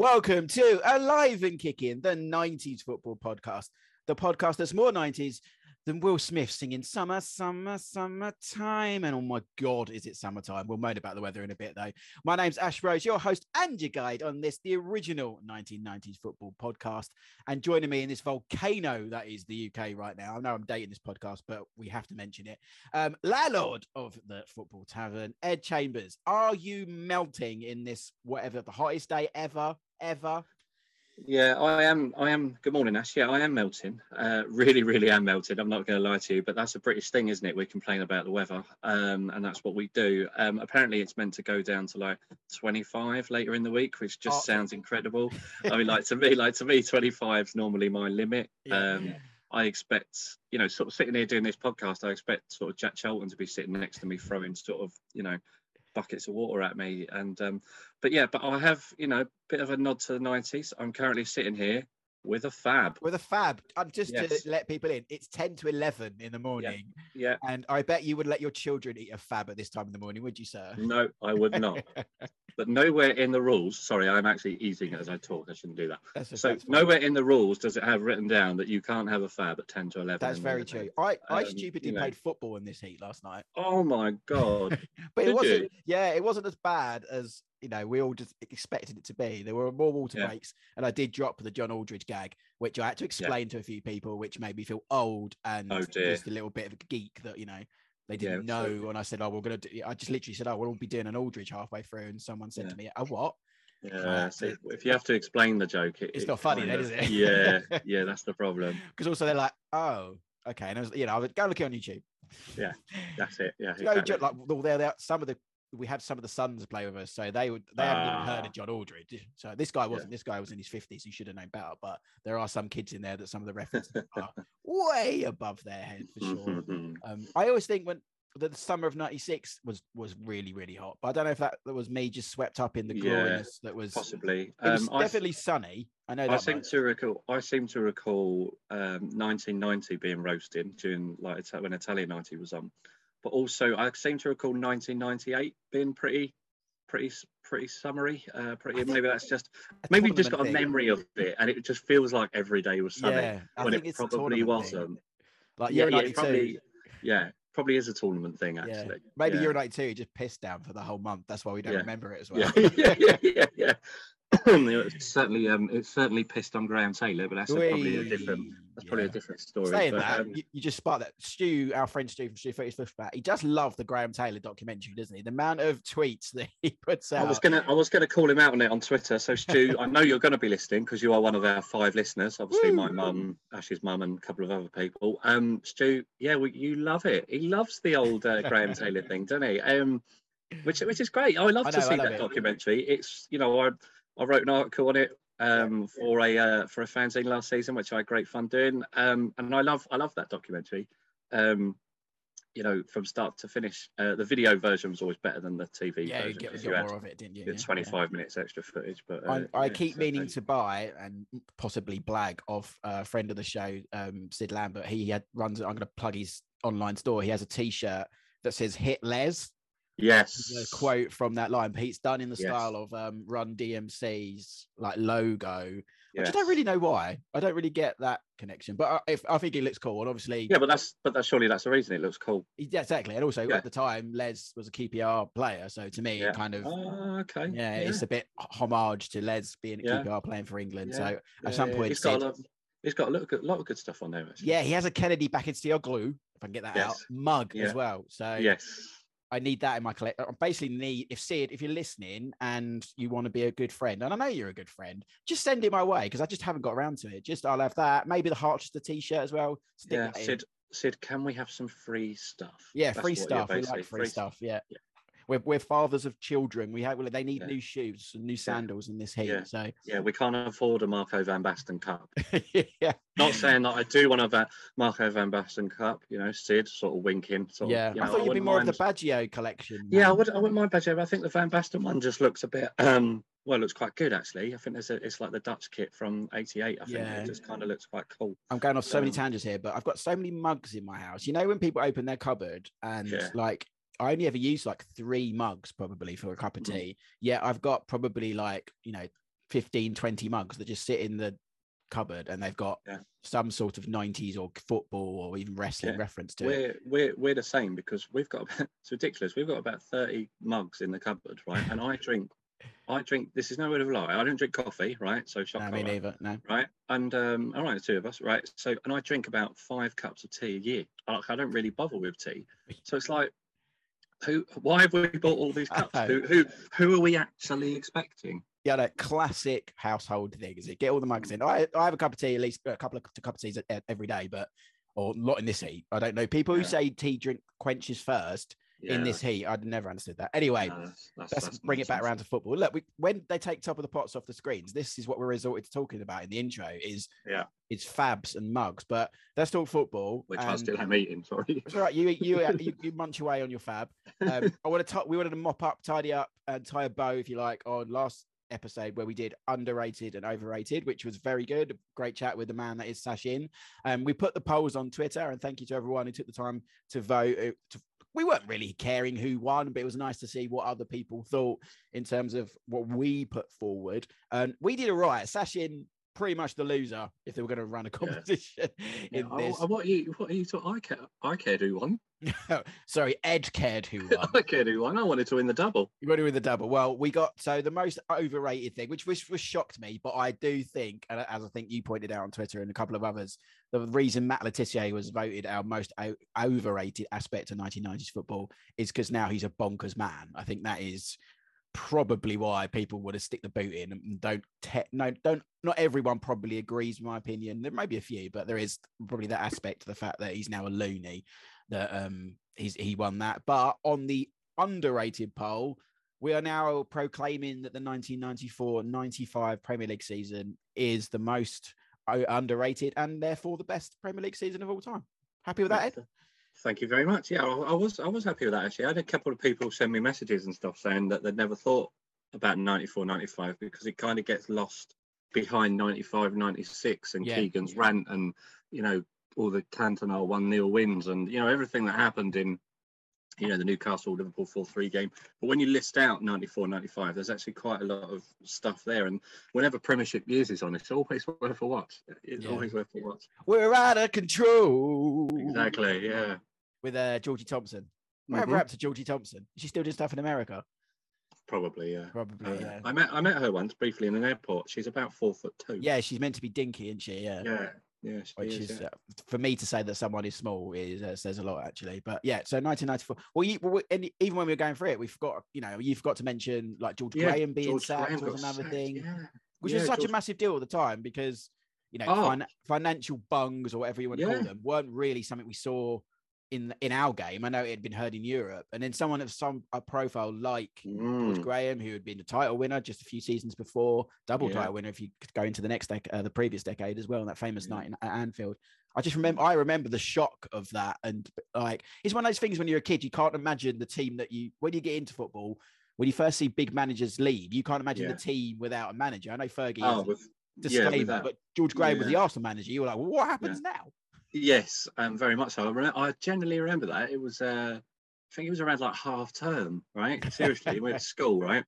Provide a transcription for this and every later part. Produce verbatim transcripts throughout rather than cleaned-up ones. Welcome to Alive and Kicking, the nineties football podcast, the podcast that's more nineties than Will Smith singing Summer, Summer, Summertime. And oh my God, is it summertime? We'll moan about the weather in a bit though. My name's Ash Rose, your host and your guide on this, the original nineteen nineties football podcast. And joining me in this volcano that is the U K right now, I know I'm dating this podcast, but we have to mention it. Um, landlord of the Football Tavern, Ed Chambers. Are you melting in this, whatever, the hottest day ever, ever? Yeah, I am. I am. Good morning, Ash. Yeah, I am melting. Uh, really, really am melted. I'm not going to lie to you, but that's a British thing, isn't it? We complain about the weather, um, and that's what we do. Um, apparently, it's meant to go down to like twenty-five later in the week, which just oh. sounds incredible. I mean, like to me, like to me, twenty-five is normally my limit. Yeah, um, yeah. I expect, you know, sort of sitting here doing this podcast, I expect sort of Jack Charlton to be sitting next to me throwing sort of, you know, buckets of water at me. And um but yeah but I have, you know, a bit of a nod to the nineties. I'm currently sitting here with a fab with a fab I'm just yes. to let people in, it's ten to eleven in the morning. Yeah. yeah and I bet you would let your children eat a fab at this time in the morning, would you, sir? No, I would not. But nowhere in the rules, sorry, I'm actually eating as I talk, I shouldn't do that. That's so nowhere in the rules does it have written down that you can't have a fab at ten to eleven. That's very true. I, I um, stupidly you know. played football in this heat last night. Oh my God. But Did it wasn't you? yeah it wasn't as bad as, you know, we all just expected it to be. There were more water yeah. breaks, and I did drop the John Aldridge gag, which I had to explain yeah. to a few people, which made me feel old and oh just a little bit of a geek that, you know, they didn't yeah, know. And I said, oh, we're going to do, I just literally said, oh, we'll all be doing an Aldridge halfway through. And someone said yeah. to me, oh, what? Yeah, uh, so if you have to explain the joke, it, it's not funny then, is it? yeah, yeah, that's the problem. Because also they're like, oh, okay. And I was, you know, I would go look it on YouTube. Yeah, that's it. Yeah, exactly. Joke, like, well, they're, they're, some of the, we had some of the sons play with us, so they would they haven't ah. even heard of John Aldridge. So this guy wasn't. Yeah. This guy was in his fifties. He should have known better. But there are some kids in there that some of the references are way above their head for sure. um, I always think when the summer of ninety-six was was really really hot. But I don't know if that, that was me just swept up in the gloriness yeah, that was possibly. Um, it was definitely I, sunny. I know. That I seem much. to recall. I seem to recall um, nineteen ninety being roasted during like when Italian ninety was on. But also, I seem to recall nineteen ninety-eight being pretty, pretty, pretty summery. Uh, pretty. Maybe that's just maybe you just got a memory of it, and it just feels like every day was sunny yeah, when it probably wasn't. Like yeah, yeah, probably, yeah, probably is a tournament thing actually. Yeah. Maybe yeah. Euro ninety-two just pissed down for the whole month. That's why we don't yeah. remember it as well. Yeah, yeah, yeah, yeah. yeah. It's certainly, um, it certainly pissed on Graham Taylor, but that's Wee. probably a different. That's yeah. probably a different story. Saying but, that, um, you, you just sparked that. Stu, our friend Stu from Stu Footy's Footy, he does love the Graham Taylor documentary, doesn't he? The amount of tweets that he puts out. I was gonna, I was gonna call him out on it on Twitter. So Stu, I know you're gonna be listening because you are one of our five listeners. Obviously, Woo. my mum, Ash's mum, and a couple of other people. Um, Stu, yeah, well, you love it. He loves the old uh, Graham Taylor thing, doesn't he? Um, which which is great. I love I know, to see love that it. documentary. It's you know I. I wrote an article on it um, for a uh, for a fanzine last season, which I had great fun doing, um, and I love I love that documentary. Um, you know, from start to finish, uh, the video version was always better than the T V yeah, version. Yeah, you get, you got more of it, didn't you? Yeah, twenty-five yeah. minutes extra footage, but uh, I, I yeah, keep so meaning to buy and possibly blag off a friend of the show, um, Sid Lambert. He had runs. I'm going to plug his online store. He has a T-shirt that says "Hit Les." Yes, a quote from that line, but it's done in the yes. style of um, Run D M C's like logo, yes. which I don't really know why. I don't really get that connection, but I, if, I think it looks cool. And obviously, yeah, but that's but that's surely that's the reason it looks cool. Yeah, exactly. And also yeah. at the time, Les was a Q P R player, so to me, yeah. it kind of uh, okay, yeah, yeah, it's a bit homage to Les being a yeah. Q P R playing for England. Yeah. So at yeah, some yeah, point, he's got, said, a lot of, he's got a lot of good, lot of good stuff on there. Actually. Yeah, he has a Kennedy back in steel glue. If I can get that yes. out, mug yeah. as well. So yes. I need that in my collection. I basically need, if Sid, if you're listening and you want to be a good friend, and I know you're a good friend, just send it my way because I just haven't got around to it. Just, I'll have that. Maybe the Harchester T-shirt as well. Stick yeah, Sid, in. Sid, can we have some free stuff? Yeah, That's free stuff. We like free, free stuff, yeah. yeah. We're, we're fathers of children. We have, well, they need yeah. new shoes and new sandals yeah. in this heat. Yeah. So yeah, we can't afford a Marco van Basten cup. yeah, not saying that I do want a Marco van Basten cup. You know, Sid sort of winking. Sort yeah, of, you know, I thought I you'd be more mind... of the Baggio collection. Man. Yeah, I would. I wouldn't mind Baggio. But I think the van Basten one just looks a bit. Um, well, it looks quite good actually. I think there's a, it's like the Dutch kit from eighty-eight. I think yeah. it just kind of looks quite cool. I'm going off so um, many tangents here, but I've got so many mugs in my house. You know, when people open their cupboard and yeah. like. I only ever use like three mugs probably for a cup of tea. Mm. Yeah, I've got probably like, you know, fifteen, twenty mugs that just sit in the cupboard, and they've got yeah. some sort of nineties or football or even wrestling yeah. reference to we're, it. We're, we're the same, because we've got, it's ridiculous, we've got about thirty mugs in the cupboard, right? And I drink, I drink, this is no word of a lie, I don't drink coffee, right? So shock no, me neither, no. Right? And, um, all right, the two of us, right? So, and I drink about five cups of tea a year. I, I don't really bother with tea. So it's like, who, why have we bought all these cups? Who, who, who are we actually expecting? Yeah, that classic household thing is it get all the mugs in. I, I have a cup of tea, at least a couple of a cup of teas every day, but or not in this heat. I don't know. People who yeah. say tea drink quenches first yeah. in this heat, I'd never understood that. Anyway, no, that's, that's, let's that's bring nonsense. It back around to football. Look, we, when they take top of the pots off the screens, this is what we're resorted to talking about in the intro. Is yeah, it's fabs and mugs, but let's talk football. Which and, I still am eating. Sorry, it's all right. You you, you you munch away on your fab. Um, I want to t- we wanted to mop up, tidy up, and tie a bow, if you like, on last episode where we did underrated and overrated, which was very good. Great chat with the man that is Sashin. And um, we put the polls on Twitter, and thank you to everyone who took the time to vote. We weren't really caring who won, but it was nice to see what other people thought in terms of what we put forward. And um, we did all right. Sashin, pretty much the loser if they were going to run a competition. Yeah. in yeah. this. I, I, what you what you thought? I cared. I cared who won. No, sorry, Ed cared who won. I cared who won. I wanted to win the double. You wanted to win the double. Well, we got so the most overrated thing, which was, was shocked me, but I do think, and as I think you pointed out on Twitter and a couple of others, the reason Matt Letizia was voted our most o- overrated aspect of nineteen nineties football is because now he's a bonkers man. I think that is probably why people want to stick the boot in and don't te- no don't not everyone probably agrees with my opinion. There may be a few, but there is probably that aspect to the fact that he's now a loony that um he's he won that. But on the underrated poll, we are now proclaiming that the nineteen ninety-four ninety-five Premier League season is the most underrated and therefore the best Premier League season of all time. Happy with that, Ed? Thank you very much. Yeah, I, I was I was happy with that, actually. I had a couple of people send me messages and stuff saying that they'd never thought about ninety-four ninety-five because it kind of gets lost behind ninety-five ninety-six and yeah. Keegan's yeah. rant and, you know, all the Cantona one nil wins and, you know, everything that happened in, you know, the Newcastle-Liverpool four three game. But when you list out ninety-four ninety-five, there's actually quite a lot of stuff there. And whenever Premiership Years is on, it's always worth a watch. It's yeah. always worth a watch. We're out of control. Exactly, yeah. With uh, Georgie Thompson. We're mm-hmm. up to Georgie Thompson. Is she still doing stuff in America? Probably, yeah. Probably, uh, yeah. I met I met her once briefly in an airport. She's about four foot two. Yeah, she's meant to be dinky, isn't she? Yeah. Yeah. Yeah, which is, is yeah. Uh, for me to say that someone is small is uh, says a lot, actually. But yeah, so nineteen ninety-four. Well, you well, and even when we were going through it, we forgot. You know, you forgot to mention like George yeah, Graham being George sacked Graham was another sacked, thing, yeah. which yeah, was such George... a massive deal at the time because you know oh. fin- financial bungs or whatever you want to yeah. call them weren't really something we saw in in our game. I know it had been heard in Europe, and then someone of some a profile like mm. George Graham, who had been a title winner just a few seasons before, double yeah. title winner if you could go into the next dec- uh, the previous decade as well, and that famous yeah. night in, at Anfield. I just remember I remember the shock of that, and like it's one of those things when you're a kid you can't imagine the team that you when you get into football when you first see big managers leave you can't imagine yeah. the team without a manager. I know Fergie oh, with, disclaimer, yeah, that, but George Graham yeah. was the Arsenal manager. You were like, well, what happens yeah. now? Yes, um, very much so. I generally remember that. It was, uh, I think it was around like half term, right? Seriously, we went to school, right?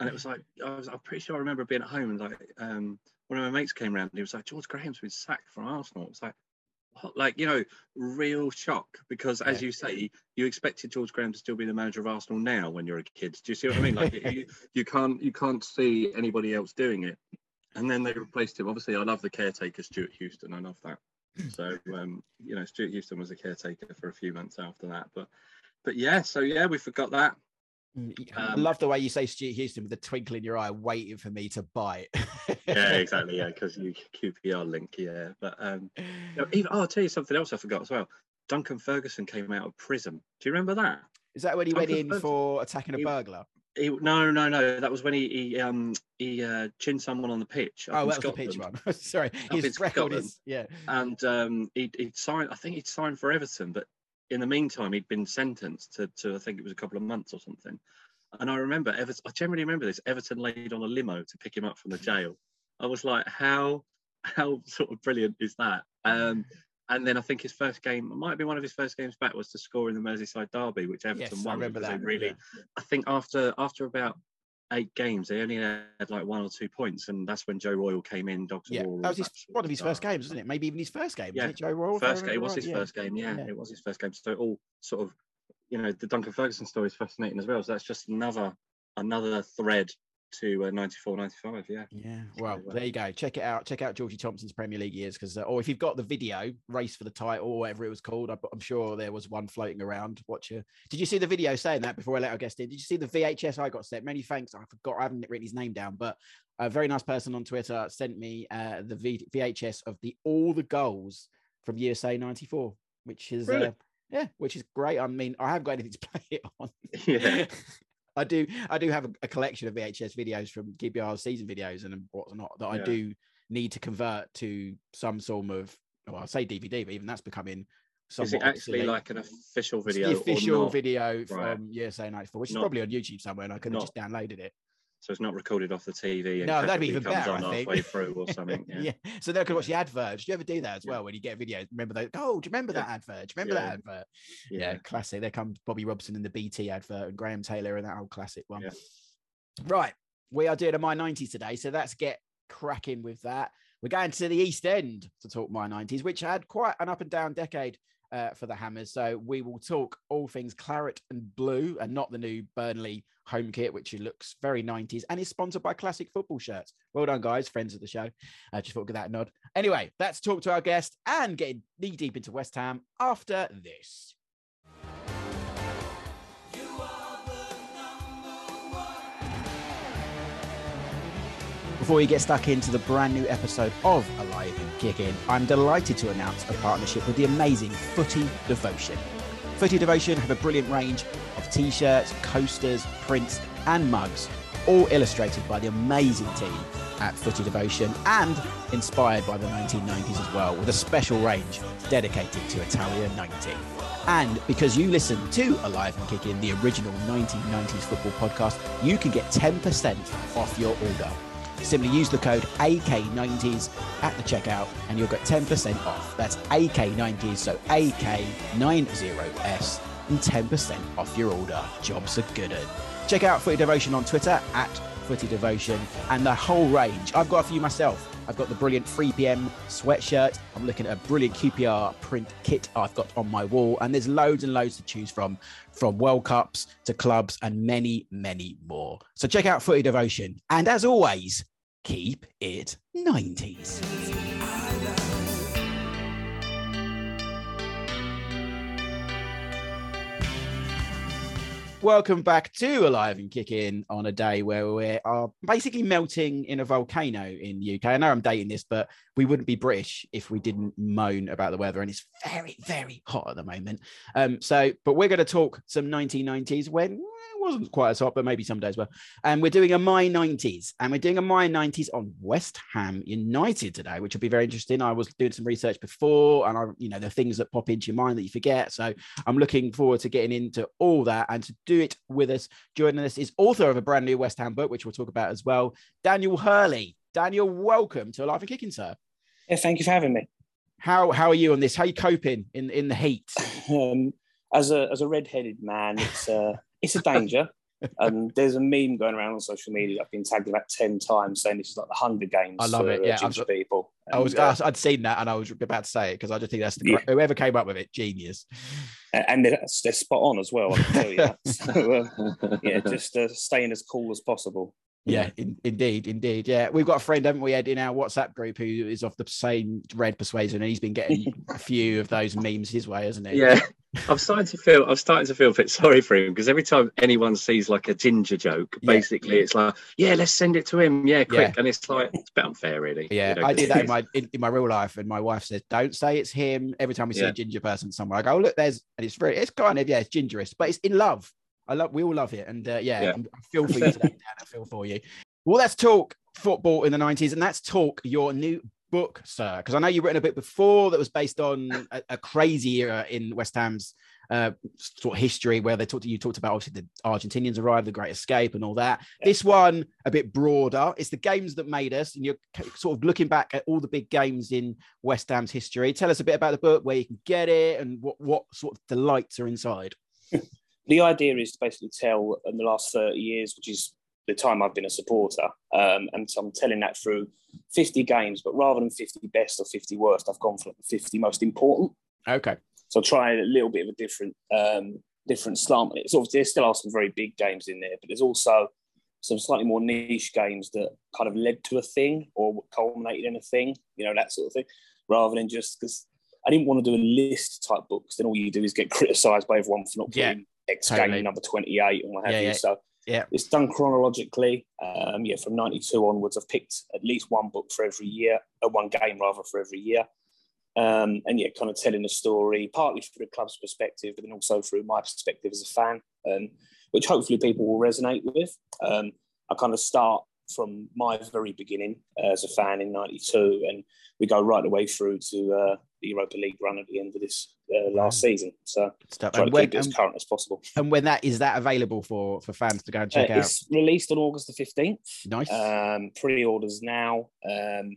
And it was like, I was, I'm pretty sure I remember being at home and like um, one of my mates came around and he was like, George Graham's been sacked from Arsenal. It's like, what? Like, you know, real shock because as yeah. you say, you expected George Graham to still be the manager of Arsenal now when you're a kid. Do you see what I mean? Like you, you can't, you can't see anybody else doing it. And then they replaced him. Obviously, I love the caretaker, Stuart Houston. I love that. So, um, you know, Stuart Houston was a caretaker for a few months after that. But, but yeah, so yeah, we forgot that. Um, I love the way you say Stuart Houston with a twinkle in your eye, waiting for me to bite. Yeah, exactly. Yeah, because you Q P R link. Yeah. But um, you know, even, oh, I'll tell you something else I forgot as well. Duncan Ferguson came out of prison. Do you remember that? Is that when he Duncan went in Ferguson. for attacking a he, burglar? He, no, no, no. That was when he he um he uh, chinned someone on the pitch. Oh, that Scotland. was the pitch one. Sorry, he's record is yeah. And um, he he signed. I think he'd signed for Everton, but in the meantime, he'd been sentenced to to I think it was a couple of months or something. And I remember Everton. I generally remember this. Everton laid on a limo to pick him up from the jail. I was like, how how sort of brilliant is that? Um. And then I think his first game, it might be one of his first games back, was to score in the Merseyside derby, which Everton yes, won. I remember that. Really, yeah. I think after after about eight games, they only had like one or two points, and that's when Joe Royle came in. Dogs yeah, War, that was his, that one of his stuff. first games, wasn't it? Maybe even his first game. Yeah, Joe Royle first game. It was his yeah. first game. Yeah, yeah, it was his first game. So it all sort of, you know, the Duncan Ferguson story is fascinating as well. So that's just another another thread to uh, ninety-four ninety-five. Yeah, yeah. Well, there you go. Check it out. Check out Georgie Thompson's Premier League years, because uh, or if you've got the video Race for the Title or whatever it was called, I'm sure there was one floating around. Watch it. Did you see the video saying that before I let our guest in? Did you see the V H S I got sent? Many thanks. I forgot. I haven't written his name down, but a very nice person on Twitter sent me uh, the v- VHS of the all the goals from U S A ninety-four, which is really? uh, yeah, which is great. I mean, I haven't got anything to play it on. Yeah. I do I do have a, a collection of V H S videos from G B R season videos and whatnot that I yeah. do need to convert to some sort of, well, I say D V D, but even that's becoming somewhat Is it actually obsolete. Like an official video? It's the official video from right. U S A ninety-four, which not, is probably on YouTube somewhere, and I could not, have just downloaded it. So it's not recorded off the T V? And no, that'd be even better, I think. Halfway through or something. Yeah. yeah. So then I could watch the adverts. Do you ever do that as well, yeah. when you get videos? Remember those? Oh, do you remember yeah. that advert? Do you remember yeah. that advert? Yeah. yeah, classic. There comes Bobby Robson in the B T advert and Graham Taylor and that old classic one. Yeah. Right. We are doing a My nineties today, so let's get cracking with that. We're going to the East End to talk My nineties, which had quite an up and down decade Uh, for the Hammers. So we will talk all things claret and blue, and not the new Burnley home kit, which looks very nineties and is sponsored by Classic Football Shirts. Well done, guys, friends of the show. I uh, just thought I'd give that a nod. Anyway, let's talk to our guest and get knee deep into West Ham after this. Before you get stuck into the brand new episode of Alive and Kicking, I'm delighted to announce a partnership with the amazing Footy Devotion. Footy Devotion have a brilliant range of t-shirts, coasters, prints and mugs, all illustrated by the amazing team at Footy Devotion and inspired by the nineteen nineties as well, with a special range dedicated to Italia ninety. And because you listen to Alive and Kicking, the original nineteen nineties football podcast, you can get ten percent off your order. Simply use the code A K nineties at the checkout and you'll get ten percent off. That's A K nineties, so A K ninety S, and ten percent off your order. Jobs are good. Check out Footy Devotion on Twitter at Footy Devotion and the whole range. I've got a few myself. I've got the brilliant three P M sweatshirt. I'm looking at a brilliant Q P R print kit I've got on my wall. And there's loads and loads to choose from, from World Cups to clubs and many, many more. So check out Footy Devotion. And as always, keep it nineties. Welcome back to Alive and Kicking on a day where we are basically melting in a volcano in the U K. I know I'm dating this, but we wouldn't be British if we didn't moan about the weather. And it's very, very hot at the moment. Um, so, but we're going to talk some nineteen nineties when it wasn't quite as hot, but maybe some days were. And we're doing a My nineties, and we're doing a My nineties on West Ham United today, which will be very interesting. I was doing some research before, and I, you know, the things that pop into your mind that you forget. So I'm looking forward to getting into all that and to do it with us. Joining us is author of a brand new West Ham book, which we'll talk about as well, Daniel Hurley. Daniel, welcome to Alive and Kicking, sir. Yeah, thank you for having me. How how are you on this? How are you coping in, in the heat? Um, as a as a red-headed man, it's uh, it's a danger. Um, there's a meme going around on social media. I've been tagged about ten times saying this is like the Hunger Games. I love for, it. Yeah, uh, ginger people. And, I was uh, I'd seen that and I was about to say it because I just think that's the yeah. whoever came up with it, genius. And they're, they're spot on as well. I can tell you that. So, uh, yeah, just uh, staying as cool as possible. Yeah, in, indeed, indeed. Yeah, we've got a friend, haven't we, Ed, in our WhatsApp group who is of the same red persuasion, and he's been getting a few of those memes his way, hasn't he? Yeah, I'm starting to feel. I'm starting to feel a bit sorry for him because every time anyone sees like a ginger joke, yeah. basically it's like, yeah, let's send it to him. Yeah, quick, yeah. and it's like it's a bit unfair, really. Yeah, you know, I do that in my in, in my real life, and my wife says, "Don't say it's him." Every time we see yeah. a ginger person somewhere, I go, oh, "Look, there's," and it's very, it's kind of yeah, it's gingerist, but it's in love. I love. We all love it, and uh, yeah, yeah. I feel for you today, Dan. I feel for you. Well, let's talk football in the nineties, and let's talk your new book, sir, because I know you've written a book before that was based on a, a crazy era in West Ham's uh, sort of history, where they talked. You talked about obviously the Argentinians arrived, the Great Escape, and all that. Yeah. This one a bit broader. It's the games that made us, and you're sort of looking back at all the big games in West Ham's history. Tell us a bit about the book, where you can get it, and what what sort of delights are inside. The idea is to basically tell in the last thirty years, which is the time I've been a supporter. Um, and so I'm telling that through fifty games, but rather than fifty best or fifty worst, I've gone for fifty most important. Okay. So I'll try a little bit of a different um, different slant. It's obviously, there's still are some very big games in there, but there's also some slightly more niche games that kind of led to a thing or culminated in a thing, you know, that sort of thing, rather than just because I didn't want to do a list type book, because then all you do is get criticised by everyone for not putting yeah, X totally. game number twenty-eight and what have yeah, you. Yeah. So yeah. it's done chronologically. Um, yeah, from ninety-two onwards, I've picked at least one book for every year, uh, one game rather for every year. Um, and yeah, kind of telling the story, partly through the club's perspective, but then also through my perspective as a fan, um, which hopefully people will resonate with. Um, I kind of start from my very beginning uh, as a fan in ninety-two, and we go right the way through to uh, the Europa League run at the end of this uh, last season. So try to when, keep it as current as possible. And when that, is that available for, for fans to go and check uh, out? It's released on August the fifteenth. Nice. Um, pre-orders now. Um,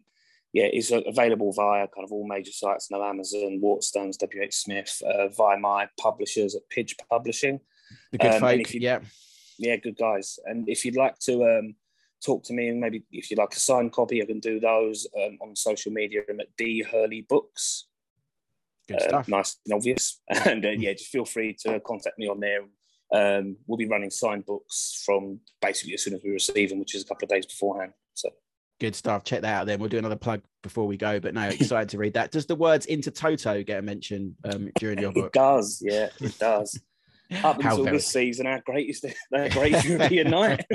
Yeah, it's available via kind of all major sites now, Amazon, Waterstones, W H Smith, uh, via my publishers at Pidge Publishing. The good um, folk, you, yeah. Yeah, good guys. And if you'd like to um, talk to me, and maybe if you'd like a signed copy, I can do those um, on social media and at D Hurley Books. Good uh, stuff. Nice and obvious. And uh, yeah, just feel free to contact me on there. Um, we'll be running signed books from basically as soon as we receive them, which is a couple of days beforehand. So. Good stuff. Check that out then. We'll do another plug before we go, but no, excited to read that. Does the words into Toto get a mention um, during your book? It does, yeah, it does. Up how until very... this season, our greatest, our greatest European night.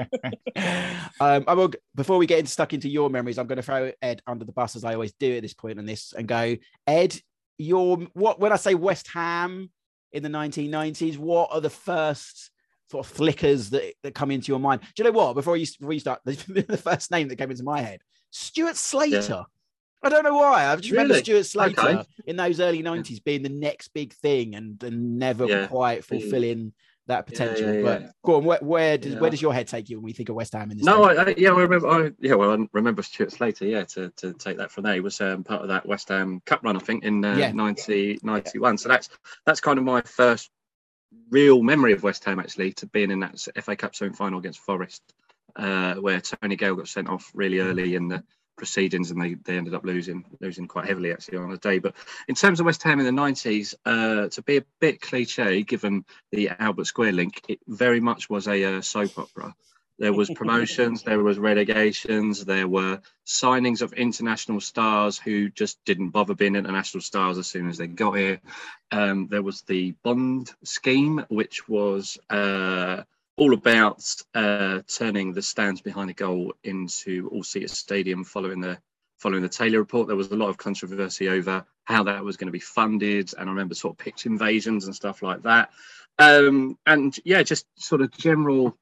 um, I will, before we get stuck into your memories, I'm going to throw Ed under the bus, as I always do at this point on this, and go, Ed, your what? When I say West Ham in the nineteen nineties, what are the first sort of flickers that, that come into your mind? Do you know what? Before you, before you start, the, the first name that came into my head, Stuart Slater. Yeah. I don't know why. I just really? remember Stuart Slater okay. in those early nineties being the next big thing and, and never yeah. quite fulfilling that potential. Yeah, yeah, yeah. But go on, where, where does yeah. where does your head take you when we think of West Ham in this? No, I, I, yeah, I remember. I, yeah, well, I remember Stuart Slater. Yeah, to, to take that from there, he was um, part of that West Ham Cup run, I think, in uh, yeah. nineteen ninety-one. Yeah. So that's that's kind of my first real memory of West Ham, actually, to being in that F A Cup semi-final against Forest, uh, where Tony Gale got sent off really early in the proceedings, and they, they ended up losing losing quite heavily, actually, on the day. But in terms of West Ham in the nineties, uh, to be a bit cliche, given the Albert Square link, it very much was a uh, soap opera. There was promotions, there was relegations, there were signings of international stars who just didn't bother being international stars as soon as they got here. Um, there was the Bond scheme, which was uh, all about uh, turning the stands behind the goal into all-seater stadium following the following the Taylor report. There was a lot of controversy over how that was going to be funded, and I remember sort of pitch invasions and stuff like that. Um, and, yeah, just sort of general...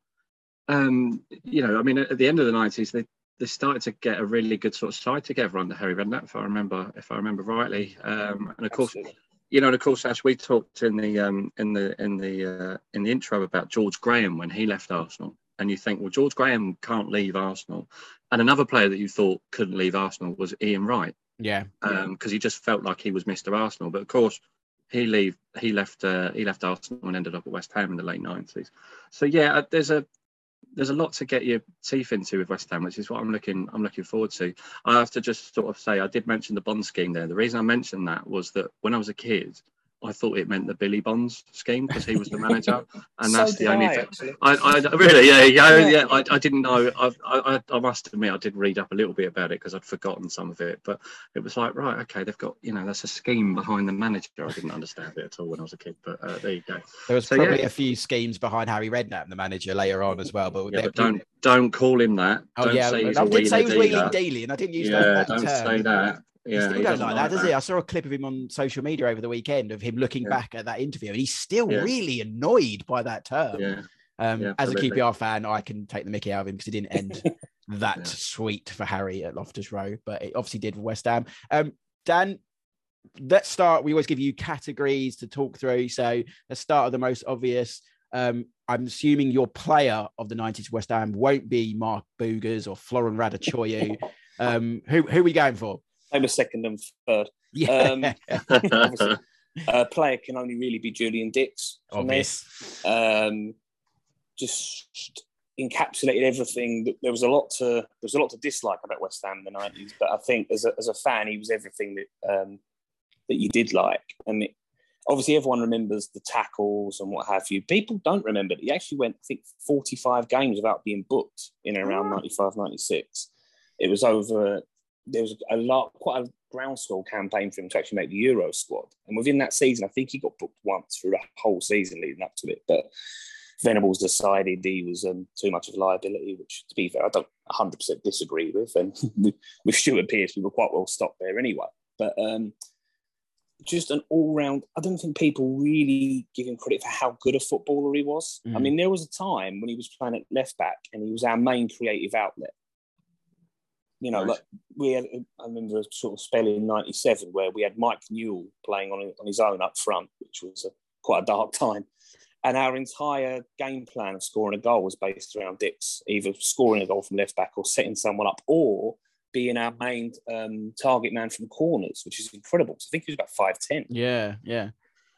Um, you know, I mean, at the end of the nineties, they, they started to get a really good sort of side together under Harry Redknapp, if I remember, if I remember rightly. Um, and of course, you know, and of course, Ash, we talked in the um, in the in the uh, in the intro about George Graham when he left Arsenal, and you think, well, George Graham can't leave Arsenal. And another player that you thought couldn't leave Arsenal was Ian Wright. Yeah. Um, because he just felt like he was Mister Arsenal, but of course. He leave he left uh, he left Arsenal and ended up at West Ham in the late nineties. So yeah, there's a there's a lot to get your teeth into with West Ham, which is what I'm looking I'm looking forward to. I have to just sort of say I did mention the Bond scheme there. The reason I mentioned that was that when I was a kid, I thought it meant the Billy Bonds scheme because he was the manager, and so that's the only I, thing. I, I really, yeah, yeah, yeah. yeah I, I didn't know. I, I, I must admit, I did read up a little bit about it because I'd forgotten some of it. But it was like, right, okay, they've got, you know, that's a scheme behind the manager. I didn't understand it at all when I was a kid. But uh, there you go. There was so, probably yeah. a few schemes behind Harry Redknapp, the manager, later on as well. But, yeah, but don't don't call him that. Oh don't yeah, say he's I did say he was wheelie dealy, and I didn't use yeah, that term. Yeah, don't say that. Yeah, he, he doesn't like that, does he? I saw a clip of him on social media over the weekend of him looking yeah. back at that interview, and he's still yeah. really annoyed by that term. Yeah. Um, yeah, as a Q P R fan, I can take the mickey out of him because he didn't end that yeah. sweet for Harry at Loftus Road, but it obviously did for West Ham. Um, Dan, let's start. We always give you categories to talk through. So let's start with the most obvious. Um, I'm assuming your player of the nineties West Ham won't be Mark Boogers or Florin Răducioiu. um, who, who are we going for? They were second and third. Yeah. Um, uh, player can only really be Julian Dicks. Obvious. Um, just encapsulated everything. There was a lot to there was a lot to dislike about West Ham in the nineties, but I think as a as a fan, he was everything that um, that you did like. And it, obviously, everyone remembers the tackles and what have you. People don't remember that he actually went, I think, forty-five games without being booked in around ninety-five, ninety-six. It was over. There was a lot, quite a groundswell campaign for him to actually make the Euro squad. And within that season, I think he got booked once for a whole season leading up to it. But Venables decided he was um, too much of a liability, which, to be fair, I don't one hundred percent disagree with. And with Stuart Pearce, we were quite well stocked there anyway. But um, just an all-round... I don't think people really give him credit for how good a footballer he was. Mm. I mean, there was a time when he was playing at left-back and he was our main creative outlet. You know, right. like we had, I remember a sort of spell in ninety-seven where we had Mike Newell playing on, on his own up front, which was a, quite a dark time. And our entire game plan of scoring a goal was based around Dicks, either scoring a goal from left back or setting someone up or being our main um, target man from corners, which is incredible. So I think he was about five ten. Yeah, yeah.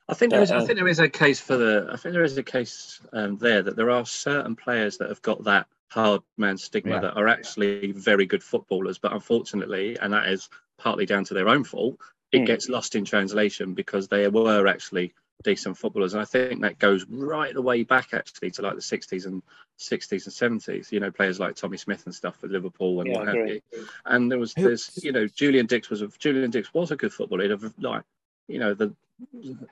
I think there is. Uh, I think there is a case for the. I think there is a case um, there that there are certain players that have got that hard man stigma yeah. that are actually very good footballers, but unfortunately, and that is partly down to their own fault, it mm. gets lost in translation because they were actually decent footballers. And I think that goes right the way back actually to like the sixties and sixties and seventies. You know, players like Tommy Smith and stuff for Liverpool and yeah, what have you. And there was this. You know, Julian Dicks was a Julian Dicks was a good footballer. He'd have, like, you know, the.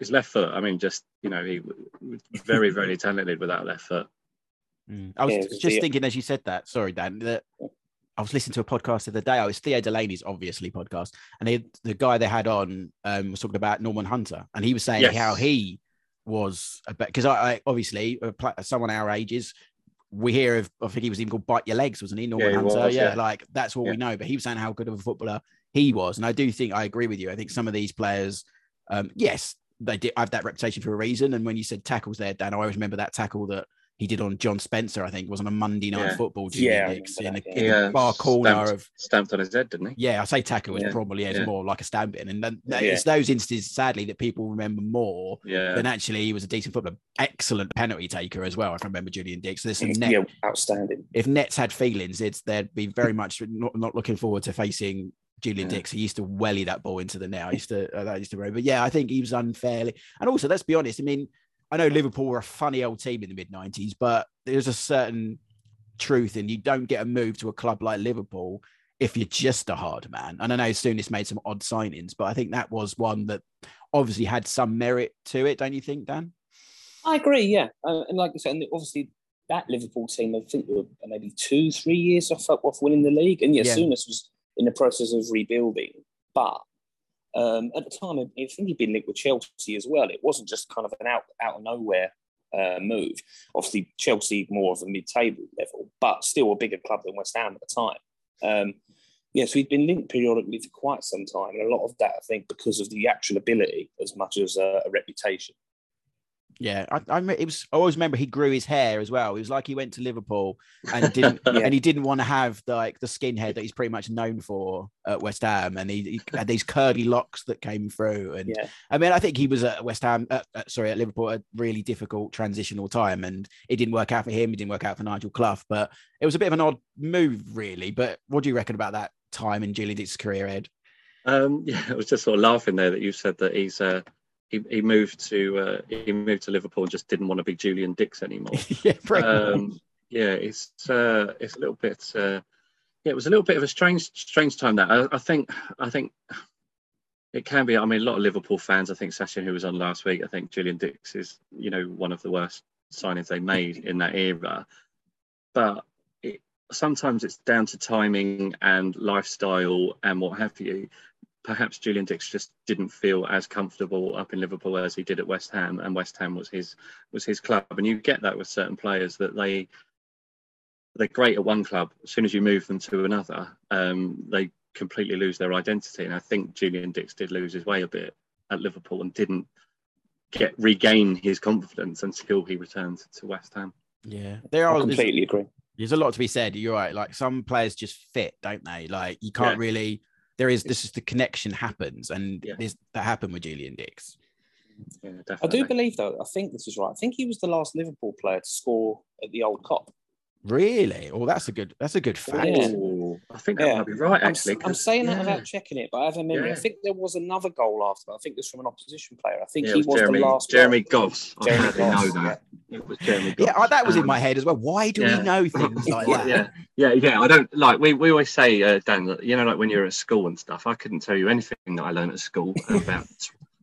His left foot, I mean, just, you know, he was very, very talented with that left foot. Mm. I was yeah, just yeah. thinking as you said that, sorry, Dan, that I was listening to a podcast the other day. It was Theo Delaney's, obviously, podcast. And they, the guy they had on um, was talking about Norman Hunter. And he was saying yes. how he was, because I, I obviously, someone our ages, we hear of, I think he was even called Bite Your Legs, wasn't he? Norman yeah, he Hunter. Was, yeah. yeah, like that's what yeah. we know. But he was saying how good of a footballer he was. And I do think I agree with you. I think some of these players, Um, yes, they did. I have that reputation for a reason. And when you said tackles there, Dan, I always remember that tackle that he did on John Spencer, I think, was on a Monday night yeah. football. Yeah, Dicks, in, a, in yeah. a far corner stamped, of... Stamped on his head, didn't he? Yeah, I say tackle, yeah. probably yeah, it's yeah. more like a stamping. And then, yeah. it's those instances, sadly, that people remember more yeah. than actually he was a decent footballer. Excellent penalty taker as well, if I remember Julian Dicks. So there's some net, yeah, outstanding. If Nets had feelings, it's they'd be very much not, not looking forward to facing... Julian yeah. Dicks, he used to welly that ball into the net. I used to, uh, that used to worry. But yeah, I think he was unfairly. And also, let's be honest. I mean, I know Liverpool were a funny old team in the mid nineties, but there's a certain truth, and you don't get a move to a club like Liverpool if you're just a hard man. And I know Souness made some odd signings, but I think that was one that obviously had some merit to it. Don't you think, Dan? I agree. Yeah, uh, and like I said, and obviously. That Liverpool team, I think, were maybe two, three years off off winning the league, and yeah, yeah. Souness was in the process of rebuilding. But um, at the time, I think he'd been linked with Chelsea as well. It wasn't just kind of an out out of nowhere uh, move. Obviously, Chelsea more of a mid table level, but still a bigger club than West Ham at the time. Um, yes, yeah, so he'd been linked periodically for quite some time, and a lot of that, I think, because of the actual ability as much as uh, a reputation. Yeah, I, I it was. I always remember he grew his hair as well. It was like he went to Liverpool and didn't, yeah. and he didn't want to have like the skinhead that he's pretty much known for at West Ham. And he, he had these curly locks that came through. And yeah. I mean, I think he was at West Ham, uh, uh, sorry, at Liverpool, a really difficult transitional time, and it didn't work out for him. It didn't work out for Nigel Clough, but it was a bit of an odd move, really. But what do you reckon about that time in Julian Dicks' career, Ed? Um, yeah, I was just sort of laughing there that you said that he's. Uh... He, he moved to uh, he moved to Liverpool and just didn't want to be Julian Dicks anymore. yeah, um, yeah, it's uh, it's a little bit uh, yeah, it was a little bit of a strange strange time that I, I think I think it can be. I mean, a lot of Liverpool fans. I think Sashin, who was on last week, I think Julian Dicks is you know one of the worst signings they made in that era. But it, sometimes it's down to timing and lifestyle and what have you. Perhaps Julian Dicks just didn't feel as comfortable up in Liverpool as he did at West Ham, and West Ham was his was his club. And you get that with certain players that they they're great at one club. As soon as you move them to another, um, they completely lose their identity. And I think Julian Dicks did lose his way a bit at Liverpool and didn't get regain his confidence until he returned to West Ham. Yeah, they are I completely agree. There's a lot to be said. You're right. Like some players just fit, don't they? Like you can't yeah. really. There is this is the connection happens, and yeah. this that happened with Julian Dicks. Yeah, I do believe though. I think this is right. I think he was the last Liverpool player to score at the Old Cop. Really? Oh, that's a good. That's a good fact. Yeah. I think that yeah. might be right. Actually, I'm, I'm saying that yeah. without checking it, but I have a memory. Yeah. I think there was another goal after that. I think it was from an opposition player. I think yeah, he was, was Jeremy, the last. Jeremy Goss. I Jeremy Goss. know that. Yeah. It was Jeremy Goss. Yeah, that was um, in my head as well. Why do yeah. we know things like that? Yeah, yeah, yeah. I don't like. We we always say, uh, Dan, that, you know, like when you're at school and stuff. I couldn't tell you anything that I learned at school about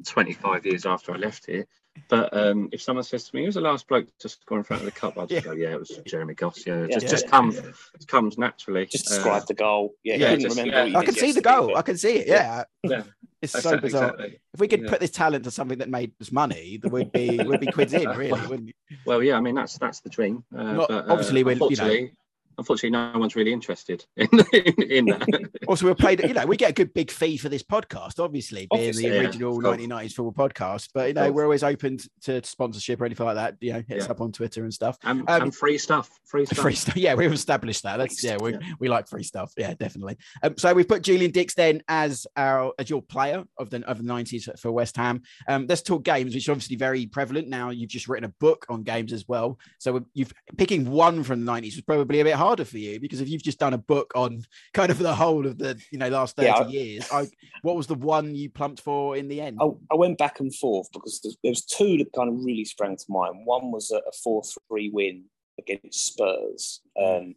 twenty-five years after I left here. But um, if someone says to me, "Who's the last bloke to score in front of the cup?" I'd just yeah. go, "Yeah, it was Jeremy Goss." Yeah, it yeah, just, yeah, just yeah, comes, yeah. It comes naturally. Just describe uh, the goal. Yeah, yeah, just, remember yeah. I can see the goal. Bit. I can see it. Yeah, yeah. It's exactly, so bizarre. Exactly. If we could yeah. put this talent to something that made us money, then we'd be we'd be quids in, really, wouldn't we? Well, yeah. I mean, that's that's the dream. Uh, Not, but, uh, obviously, we're you know. Unfortunately, no one's really interested in, in, in that. Also, we're paid, you know, we get a good big fee for this podcast, obviously, being obviously, the original yeah, nineteen nineties football podcast. But, you know, we're always open to sponsorship or anything like that. You know, hit yeah. us up on Twitter and stuff. And, um, and free stuff. Free stuff. Free stuff. Yeah, we've established that. That's, yeah, we, yeah, we like free stuff. Yeah, definitely. Um, so we've put Julian Dicks then as our as your player of the, of the nineties for West Ham. Um, let's talk games, which is obviously very prevalent now. You've just written a book on games as well. So you've picking one from the nineties was probably a bit hard. harder for you, because if you've just done a book on kind of the whole of the you know last thirty yeah, I, years, I, what was the one you plumped for in the end? I, I went back and forth because there was two that kind of really sprang to mind. One was a four three win against Spurs, um,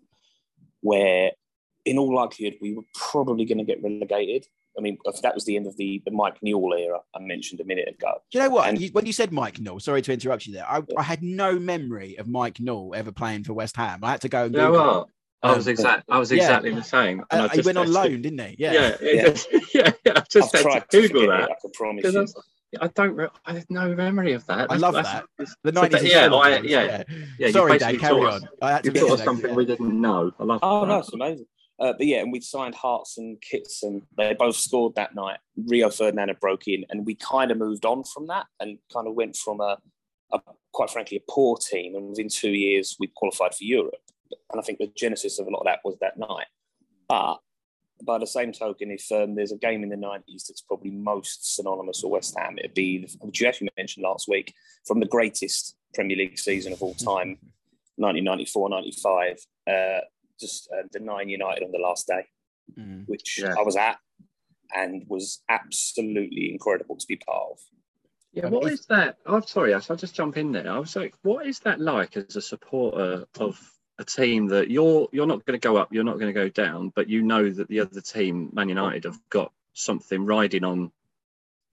where in all likelihood we were probably going to get relegated. I mean, that was the end of the, the Mike Newell era I mentioned a minute ago. Do you know what? And you, when you said Mike Newell, sorry to interrupt you there, I, I had no memory of Mike Newell ever playing for West Ham. I had to go and Google. You know what? I was, exact, I was exactly yeah. the same. And uh, I he went on loan, to, didn't he? Yeah. Yeah, yeah. Just, yeah I've just I've had to Google to that. It, I can promise you. I don't. I have no memory of that. That's, I love that. The nineties. Yeah, I, yeah, yeah. Sorry, Dan. Carry on. on. I had to you taught us something we didn't know. I love. Oh, that's amazing. Uh, but yeah, and we'd signed Hartson, Kitson. They both scored that night. Rio Ferdinand had broke in, and we kind of moved on from that and kind of went from a, a, quite frankly, a poor team. And within two years, we qualified for Europe. And I think the genesis of a lot of that was that night. But by the same token, if um, there's a game in the nineties that's probably most synonymous with West Ham, it'd be, which you actually mentioned last week, from the greatest Premier League season of all time, nineteen ninety-four ninety-five, uh, just uh, denying United on the last day, mm. which yeah. I was at and was absolutely incredible to be part of. Yeah, what is that? I'm sorry, Ash, I'll just jump in there. I was like, what is that like as a supporter of a team that you're you're not going to go up, you're not going to go down, but you know that the other team, Man United, have got something riding on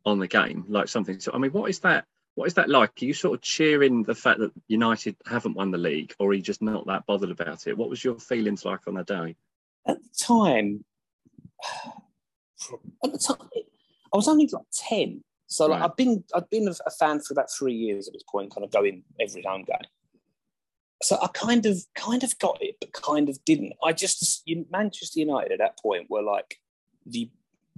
on the game, like something. So, I mean, what is that? What is that like? Are you sort of cheering the fact that United haven't won the league, or are you just not that bothered about it? What was your feelings like on that day? At the time, at the time, I was only like ten, so like right. I've been I've been a fan for about three years at this point, kind of going every home game. So I kind of kind of got it, but kind of didn't. I just Manchester United at that point were like the.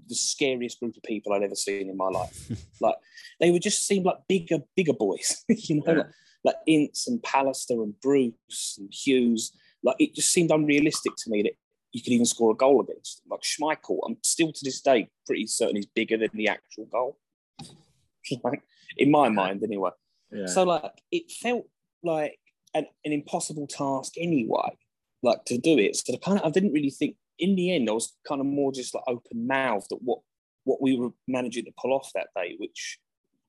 the scariest group of people I'd ever seen in my life. Like they would just seem like bigger, bigger boys, you know, yeah. like, like Ince and Pallister and Bruce and Hughes. Like it just seemed unrealistic to me that you could even score a goal against them. Like Schmeichel, I'm still to this day pretty certain he's bigger than the actual goal. Like in my mind anyway. Yeah. So like, it felt like an, an impossible task anyway, like to do it. So the kind of, I didn't really think, in the end, I was kind of more just like open mouthed at what, what we were managing to pull off that day, which,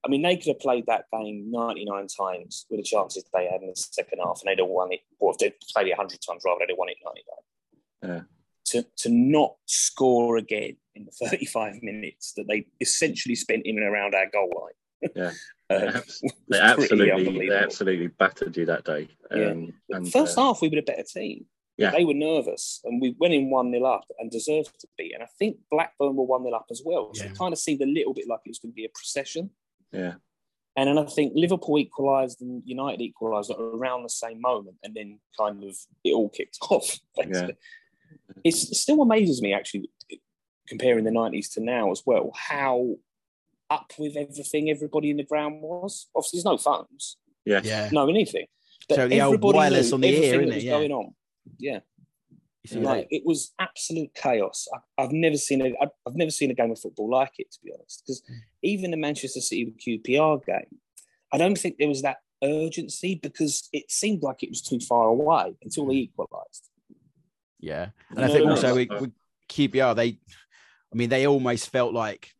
I mean, they could have played that game ninety-nine times with the chances they had in the second half and they'd have won it, or if they'd played it one hundred times rather, they'd have won it ninety-nine. Yeah. To, to not score again in the thirty-five minutes that they essentially spent in and around our goal line. Yeah. um, they, absolutely, they absolutely battered you that day. Um, yeah. and, First uh, half, we were a better team. Yeah. They were nervous and we went in one nil up and deserved to be. And I think Blackburn were one nil up as well. So yeah. it kind of seemed a little bit like it was going to be a procession. Yeah. And then I think Liverpool equalised and United equalised around the same moment. And then kind of it all kicked off. Yeah. It's, it still amazes me, actually, comparing the nineties to now as well, how up with everything everybody in the ground was. Obviously, there's no phones. Yeah. yeah. No anything. But so the old wireless on the ear, isn't it? Yeah. Going on. Yeah, like, it was absolute chaos. I, I've never seen a, I've never seen a game of football like it, to be honest. Because even the Manchester City Q P R game, I don't think there was that urgency, because it seemed like it was too far away until they equalised. Yeah. And I think also with, with Q P R, they, I mean, they almost felt like,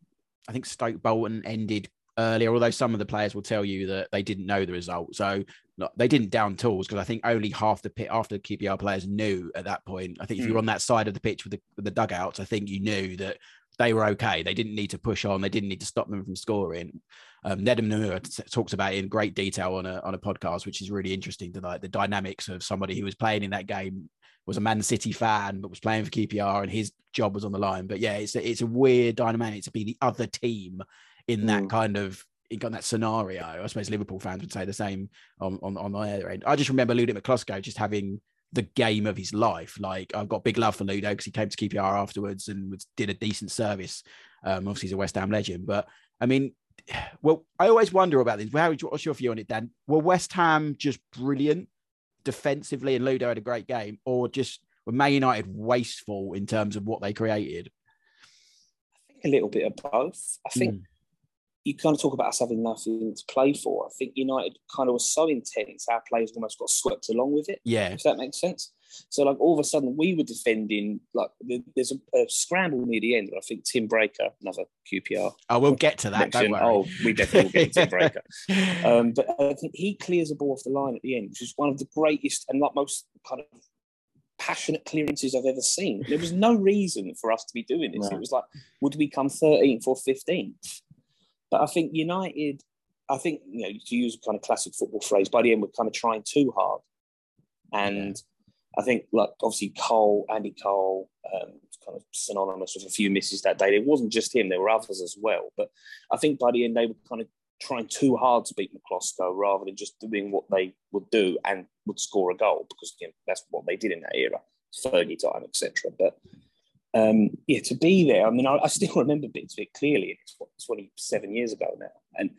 I think Stoke Bolton ended earlier, although some of the players will tell you that they didn't know the result. So no, they didn't down tools, because I think only half the pit after the Q P R players knew at that point. I think if you were on that side of the pitch with the, with the dugouts, I think you knew that they were okay. They didn't need to push on. They didn't need to stop them from scoring. Um, Nedim Nuhur talks about it in great detail on a on a podcast, which is really interesting tonight. The dynamics of somebody who was playing in that game, was a Man City fan, but was playing for Q P R, and his job was on the line. But yeah, it's a, it's a weird dynamic to be the other team in that mm. kind of in that scenario. I suppose Liverpool fans would say the same on on, on the other end. I just remember Ludo Mikloško just having the game of his life. Like, I've got big love for Ludo because he came to Q P R afterwards and was, did a decent service. Um, obviously, he's a West Ham legend. But I mean, well, I always wonder about this. How, what's your view on it, Dan? Were West Ham just brilliant defensively and Ludo had a great game, or just were Man United wasteful in terms of what they created? I think a little bit of both. I think mm. you kind of talk about us having nothing to play for. I think United kind of was so intense, our players almost got swept along with it. Yeah. If that makes sense. So, like, all of a sudden we were defending, like, there's a, a scramble near the end. I think Tim Breaker, another Q P R. Oh, we'll get to that, connection. Don't worry. Oh, we definitely will get to Tim Breaker. Um, but I think he clears a ball off the line at the end, which is one of the greatest and, like, most kind of passionate clearances I've ever seen. There was no reason for us to be doing this. No. It was like, would we come thirteenth or fifteenth? But I think United, I think, you know, to use a kind of classic football phrase, by the end we're kind of trying too hard. And I think, like, obviously Cole, Andy Cole, um, kind of synonymous with a few misses that day. It wasn't just him, there were others as well. But I think by the end they were kind of trying too hard to beat Mikloško rather than just doing what they would do and would score a goal, because, you know, that's what they did in that era, Fergie time, et cetera. But Um, yeah, to be there. I mean, I, I still remember bits of it clearly. It's what, twenty-seven years ago now. And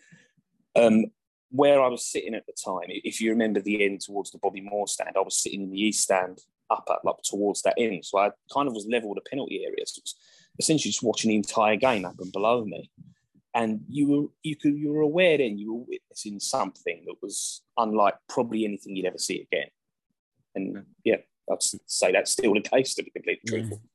um, where I was sitting at the time, if you remember the end towards the Bobby Moore stand, I was sitting in the east stand up at, like, towards that end. So I kind of was level with the penalty area. So it was essentially just watching the entire game happen below me. And you were you could you were aware then you were witnessing something that was unlike probably anything you'd ever see again. And yeah, I'd say that's still the case, to be completely truthful. Yeah.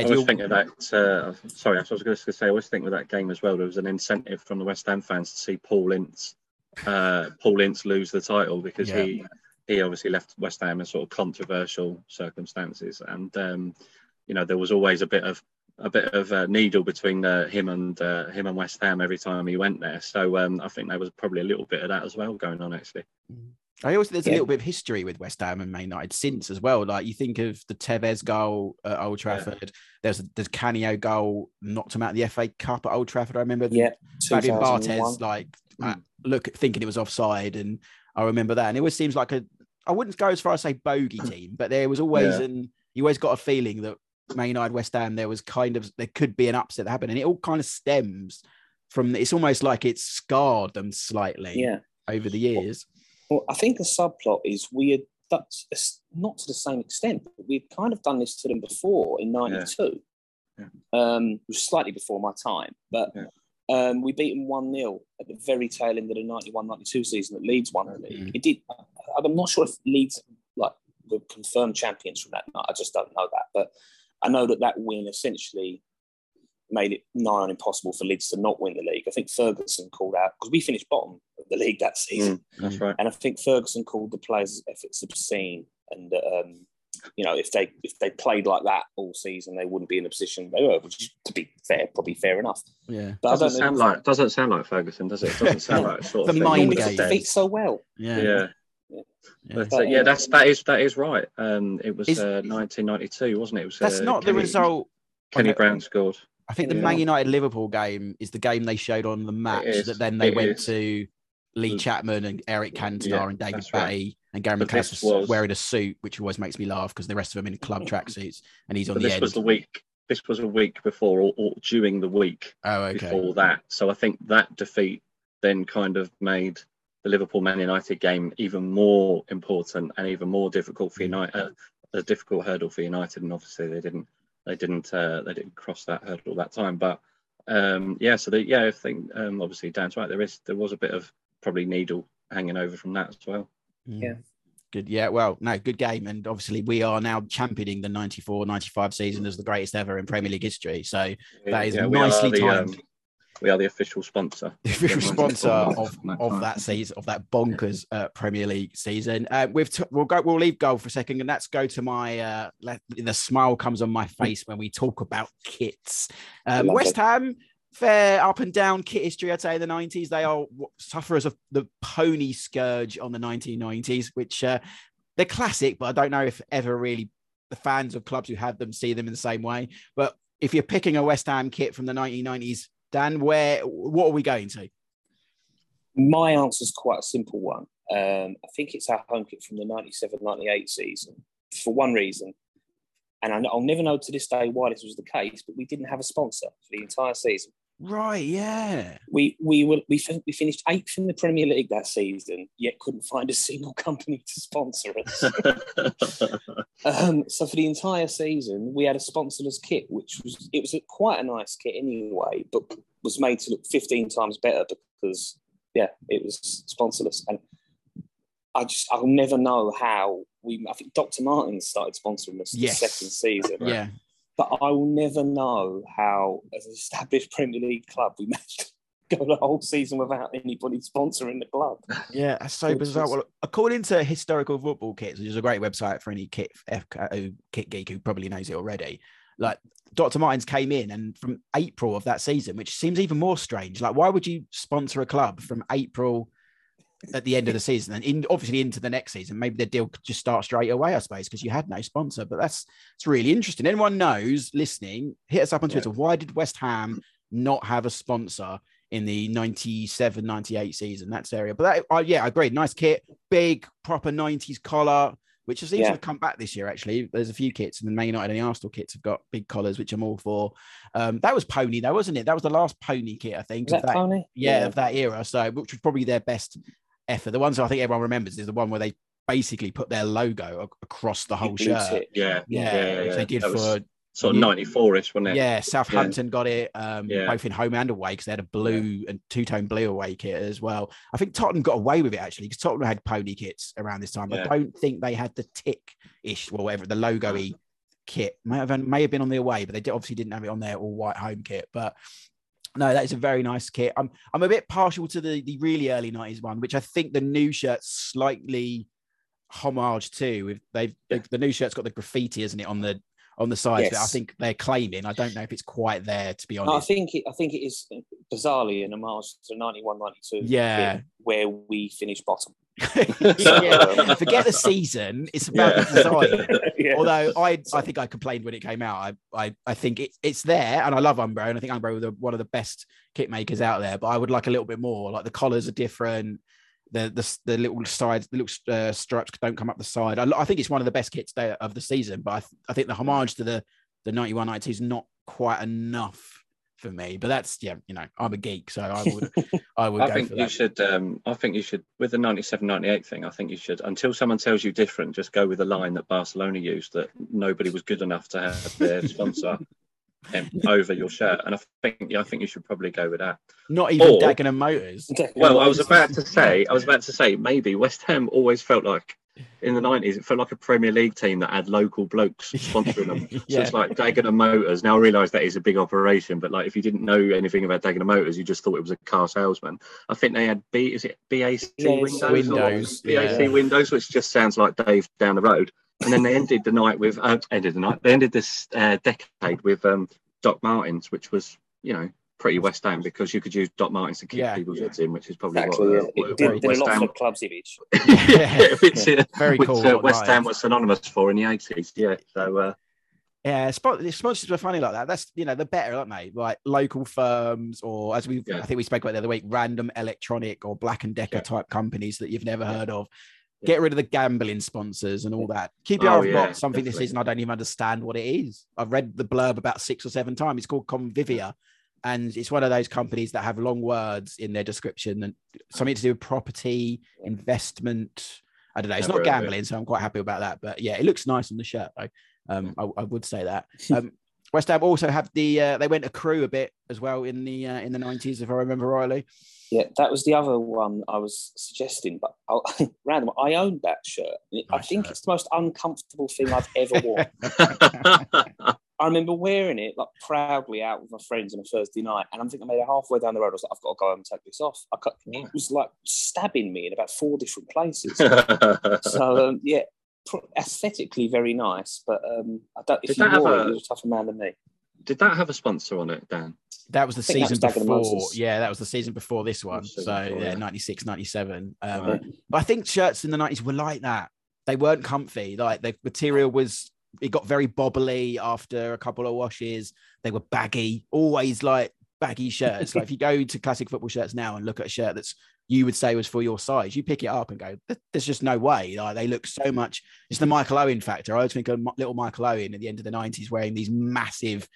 Ed, I was thinking that. Uh, sorry, I was going to say. I was thinking with that game as well. There was an incentive from the West Ham fans to see Paul Ince, uh, Paul Ince lose the title, because yeah. he he obviously left West Ham in sort of controversial circumstances, and um, you know, there was always a bit of a bit of a needle between uh, him and uh, him and West Ham every time he went there. So um, I think there was probably a little bit of that as well going on, actually. Mm-hmm. I also there's yeah. a little bit of history with West Ham and Man United since as well. Like, you think of the Tevez goal at Old Trafford. Yeah. There's a, there's Canio goal knocked him out of the F A Cup at Old Trafford. I remember yeah, Slaven Bilic like mm. look thinking it was offside, and I remember that. And it always seems like a I wouldn't go as far as say bogey team, but there was always yeah. an you always got a feeling that Man United West Ham there was kind of there could be an upset that happened, and it all kind of stems from it's almost like it's scarred them slightly yeah. over the years. Well, Well, I think the subplot is we had done, not to the same extent, but we'd kind of done this to them before in ninety-two. Yeah. Yeah. Um, it was slightly before my time, but yeah. um, we beat them one nil at the very tail end of the ninety-one ninety-two season that Leeds won the league. It did. I'm not sure if Leeds like were confirmed champions from that night. I just don't know that, but I know that that win essentially made it nigh on impossible for Leeds to not win the league. I think Ferguson called out, because we finished bottom of the league that season. Mm, that's right. And I think Ferguson called the players' efforts obscene. And, um, you know, if they if they played like that all season, they wouldn't be in the position they were, which, to be fair, probably fair enough. Yeah. But doesn't, I don't sound like, doesn't sound like Ferguson, does it? It doesn't sound like sort of the thing. Mind game. Defeat so well. Yeah. Yeah. Yeah. Yeah. But, uh, yeah, that's that is that is right. Um, it was uh, nineteen ninety-two, wasn't it? It was, that's uh, not Kenny, the result. Kenny Brown scored. I think the yeah. Man United Liverpool game is the game they showed on the match that then they it went is. to Lee Chapman and Eric Cantona yeah, and David Batty right. and Gary McAllister wearing a suit, which always makes me laugh because the rest of them in club tracksuits and he's on but the this end. This was the week. This was a week before or, or during the week oh, okay. before that. So I think that defeat then kind of made the Liverpool Man United game even more important and even more difficult for United, uh, a difficult hurdle for United, and obviously they didn't. They didn't. Uh, they didn't cross that hurdle that time. But um, yeah, so the, yeah, I think um, obviously Dan's right. There is there was a bit of probably needle hanging over from that as well. Yeah. Good. Yeah. Well, no, good game. And obviously we are now championing the ninety-four ninety-five season as the greatest ever in Premier League history. So that is yeah, nicely the, timed. Um, we are the official sponsor. The official sponsor of, of that season, of that bonkers uh, Premier League season. Uh, we've t- we'll go. We'll leave goal for a second, and let's go to my. Uh, let, the smile comes on my face when we talk about kits. Um, West Ham. Fair up and down kit history, I'd say, in the nineties. They are sufferers of the pony scourge on the nineteen nineties, which uh, they're classic, but I don't know if ever really the fans of clubs who had them see them in the same way. But if you're picking a West Ham kit from the nineteen nineties, Dan, where what are we going to? My answer is quite a simple one. Um, I think it's our home kit from the ninety-seven ninety-eight season for one reason. And I'll never know to this day why this was the case, but we didn't have a sponsor for the entire season. Right, yeah. We we were, we we finished eighth in the Premier League that season, yet couldn't find a single company to sponsor us. um, so for the entire season, we had a sponsorless kit, which was it was a, quite a nice kit anyway, but was made to look fifteen times better because yeah, it was sponsorless. And I just I'll never know how we. I think Doctor Martin started sponsoring us yes. the second season. Right? Yeah. But I will never know how, as an established Premier League club, we managed to go the whole season without anybody sponsoring the club. Yeah, that's so bizarre. Well, according to Historical Football Kits, which is a great website for any kit kit geek who probably knows it already, like Doctor Martens came in and from April of that season, which seems even more strange. Like, why would you sponsor a club from April at the end of the season and in, obviously into the next season? Maybe the deal could just start straight away, I suppose, because you had no sponsor. But that's it's really interesting. Anyone knows listening, hit us up on Twitter. Yeah. Why did West Ham not have a sponsor in the ninety-seven ninety-eight season? That's area. But that, oh, yeah, I agree. Nice kit, big proper nineties collar, which has even yeah. come back this year, actually. There's a few kits, and the Man United and the Arsenal kits have got big collars, which I'm all for. Um, that was pony, though, wasn't it? That was the last pony kit, I think. That of that, pony? Yeah, yeah, of that era. So, which was probably their best effort. The ones I think everyone remembers is the one where they basically put their logo across the whole shirt. It. Yeah. Yeah. yeah, yeah, yeah. They did that for sort of ninety-four-ish, wasn't it? Yeah. Southampton yeah. got it um, yeah. both in home and away because they had a blue yeah. and two-tone blue away kit as well. I think Tottenham got away with it actually because Tottenham had pony kits around this time. Yeah. I don't think they had the tick-ish, well, whatever, the logo-y kit. May have, may have been on the away, but they obviously didn't have it on their all-white home kit. But no, that is a very nice kit. I'm I'm a bit partial to the, the really early nineties one, which I think the new shirt's slightly homage to. With they've yeah. the, the new shirt's got the graffiti, isn't it, on the on the sides? Yes. I think they're claiming. I don't know if it's quite there, to be honest. No, I think it, I think it is bizarrely an homage to ninety-one ninety-two. Yeah, where we finished bottom. yeah. Forget the season, it's about yeah. the design. yeah. Although I I think I complained when it came out. I I, I think it, it's there, and I love Umbro, and I think Umbro were one of the best kit makers out there, but I would like a little bit more. Like the collars are different, the the, the little sides, the little uh, stripes don't come up the side. I, I think it's one of the best kits of the season, but I, th- I think the homage to the the ninety-one ninety-two is not quite enough for me, but that's yeah, you know, I'm a geek, so I would, I would. I go think for that. You should. Um, I think you should with the ninety-seven ninety-eight thing. I think you should, until someone tells you different, just go with the line that Barcelona used that nobody was good enough to have their sponsor over your shirt. And I think, yeah, I think you should probably go with that. Not even or, Dagenham Motors. Well, I was about to say, I was about to say, maybe West Ham always felt like, in the nineties, it felt like a Premier League team that had local blokes sponsoring them. yeah. So it's like Dagenham Motors. Now I realise that is a big operation, but like if you didn't know anything about Dagenham Motors, you just thought it was a car salesman. I think they had B, is it B A C Windows? Windows. B A C yeah. Windows, which just sounds like Dave down the road. And then they ended the night with uh, ended the night. They ended this uh, decade with um, Doc Martens, which was, you know, pretty West Ham because you could use Doc Martens to kick yeah, people's heads yeah. in, which is probably exactly, what, yeah. what, what West Ham clubs image. yeah, which, yeah. Very which, cool. Uh, West Ham was synonymous for in the eighties. Yeah, so uh, yeah, sponsors were funny like that. That's, you know, the better, aren't they? Like local firms, or as we yeah. I think we spoke about the other week, random electronic or Black and Decker yeah. type companies that you've never yeah. heard of. Get rid of the gambling sponsors and all that. Q P R oh, have yeah, got something definitely. This season I don't even understand what it is. I've read the blurb about six or seven times. It's called Convivia. And it's one of those companies that have long words in their description and something to do with property, investment. I don't know. It's not gambling, so I'm quite happy about that. But yeah, it looks nice on the shirt, though. Um, I, I would say that. Um, West Ham also have the uh, they went a crew a bit as well in the uh, in the nineties, if I remember rightly. Yeah, that was the other one I was suggesting, but I'll, random. I owned that shirt. Nice I think shirt. It's the most uncomfortable thing I've ever worn. I remember wearing it like proudly out with my friends on a Thursday night, and I'm thinking I made it halfway down the road. I was like, I've got to go home and take this off. I cut, it was like stabbing me in about four different places. So um, yeah, aesthetically very nice, but um, I don't. If you wore it, you're a tougher man than me. Did that have a sponsor on it, Dan? That was the season before. Yeah, that was the season before this one. So, yeah, ninety-six, ninety-seven. Um, right. But I think shirts in the nineties were like that. They weren't comfy. Like, the material was, it got very bobbly after a couple of washes. They were baggy, always like baggy shirts. Like, if you go to classic football shirts now and look at a shirt that's you would say was for your size, you pick it up and go, there's just no way. Like, they look so much. It's the Michael Owen factor. I always think of little Michael Owen at the end of the nineties wearing these massive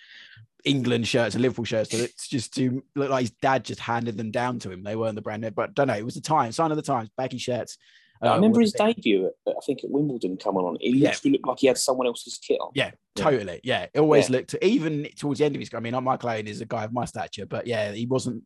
England shirts and Liverpool shirts. So it's just to look like his dad just handed them down to him. They weren't the brand new, but I don't know. It was the time, sign of the times, baggy shirts. I remember uh, his thing. debut, at, I think, at Wimbledon coming on. He yeah. literally looked like he had someone else's kit on. Yeah, totally. Yeah, it always yeah. looked, even towards the end of his, I mean, Michael Owen is a guy of my stature, but yeah, he wasn't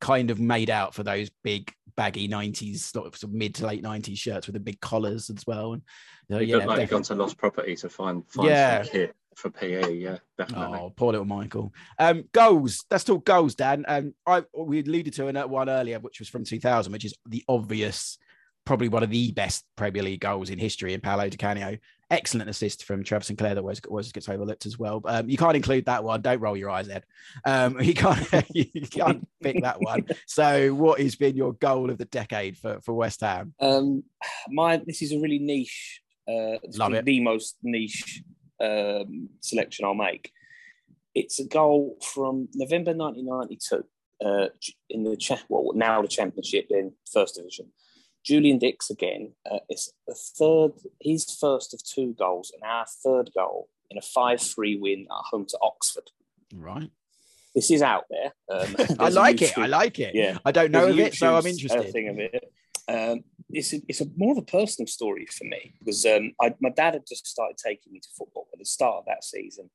kind of made out for those big baggy nineties, sort of mid to late nineties shirts with the big collars as well. And so, he yeah, looked like he'd gone to Lost Property to find, find yeah. some kit for P E. Yeah, definitely. Oh, poor little Michael. Um, goals. Let's talk goals, Dan. Um, I we alluded to another one earlier, which was from two thousand, which is the obvious, probably one of the best Premier League goals in history in Paolo Di Canio. Excellent assist from Trevor Sinclair that always, always gets overlooked as well. Um, you can't include that one. Don't roll your eyes, Ed. Um, you can't, you can't pick that one. So what has been your goal of the decade for, for West Ham? Um, my This is a really niche, uh, Love it. the most niche um, selection I'll make. It's a goal from November nineteen ninety-two uh, in the cha- well, now the Championship in First Division. Julian Dicks again. Uh, it's the third, his first of two goals, and our third goal in a five three win at home to Oxford. Right. This is out there. Um, I like YouTube, it. I like it. Yeah. I don't know of it, so I'm interested. Uh, thing of it. Um, it's a, it's a more of a personal story for me because um, I, my dad had just started taking me to football at the start of that season.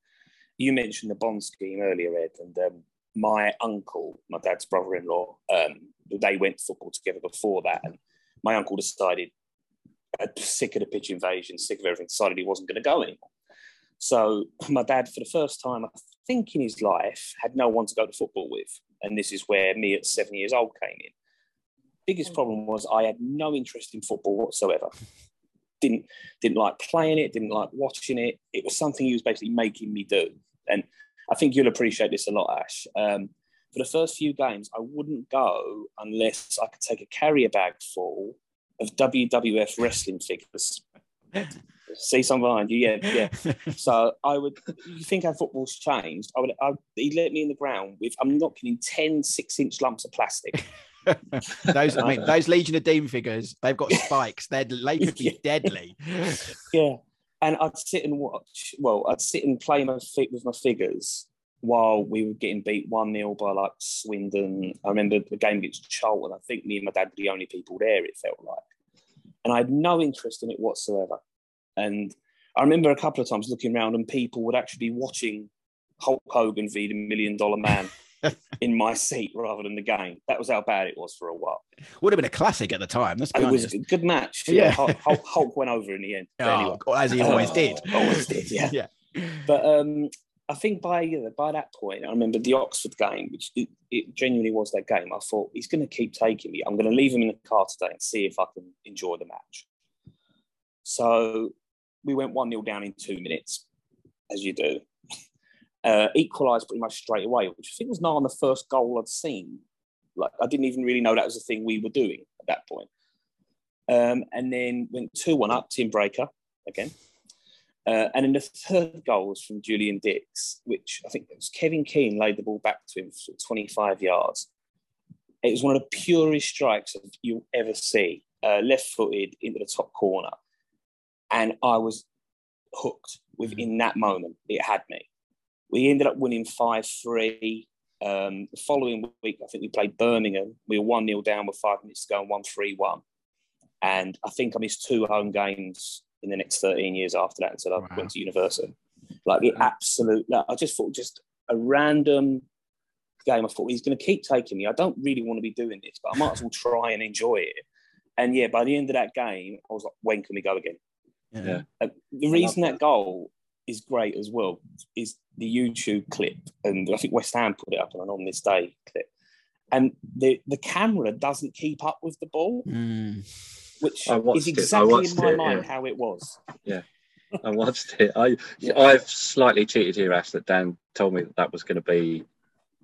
You mentioned the bond scheme earlier, Ed, and um, my uncle, my dad's brother-in-law, um, they went to football together before that, and my uncle decided, uh, sick of the pitch invasion, sick of everything, decided he wasn't going to go anymore. So my dad, for the first time, I think in his life, had no one to go to football with. And this is where me at seven years old came in. Biggest problem was I had no interest in football whatsoever. Didn't, didn't like playing it, didn't like watching it. It was something he was basically making me do. And I think you'll appreciate this a lot, Ash. Um, For the first few games, I wouldn't go unless I could take a carrier bag full of W W F wrestling figures. See some behind you, yeah, yeah. So I would. You think how football's changed? I would. I, he let me in the ground with. I'm not kidding. Ten six-inch lumps of plastic. those, I mean, those Legion of Doom figures. They've got spikes. They're they could be deadly. Yeah, and I'd sit and watch. Well, I'd sit and play my feet with my figures. While we were getting beat one nil by like Swindon. I remember the game against Charlton. I think me and my dad were the only people there, it felt like. And I had no interest in it whatsoever. And I remember a couple of times looking around and people would actually be watching Hulk Hogan v. the Million Dollar Man in my seat rather than the game. That was how bad it was for a while. Would have been a classic at the time. That's it was a good match. Yeah, Hulk, Hulk, Hulk went over in the end. Oh, anyway. As he always did. Always did, yeah. yeah. But... um I think by by that point, I remember the Oxford game, which it, it genuinely was that game. I thought, he's going to keep taking me. I'm going to leave him in the car today and see if I can enjoy the match. So we went one nil down in two minutes, as you do. Uh, equalised pretty much straight away, which I think was not on the first goal I'd seen. Like I didn't even really know that was the thing we were doing at that point. Um, and then went two one up, Tim Breaker again. Uh, and then the third goal was from Julian Dicks, which I think it was Kevin Keane laid the ball back to him for twenty-five yards. It was one of the purest strikes you'll ever see, uh, left-footed into the top corner. And I was hooked within that moment. It had me. We ended up winning five three. Um, the following week, I think we played Birmingham. We were one nil down with five minutes to go and one three one. And I think I missed two home games in the next thirteen years after that until I wow. went to university. Like the absolute, like, I just thought just a random game. I thought he's going to keep taking me. I don't really want to be doing this, but I might as well try and enjoy it. And yeah, by the end of that game, I was like, when can we go again? Yeah. Uh, the reason that, that goal is great as well is the YouTube clip. And I think West Ham put it up on an On This Day clip. And the, the camera doesn't keep up with the ball, mm. which is exactly in my it, mind yeah. how it was. Yeah, I watched it. I, I've slightly cheated here, Ash, that Dan told me that, that was going to be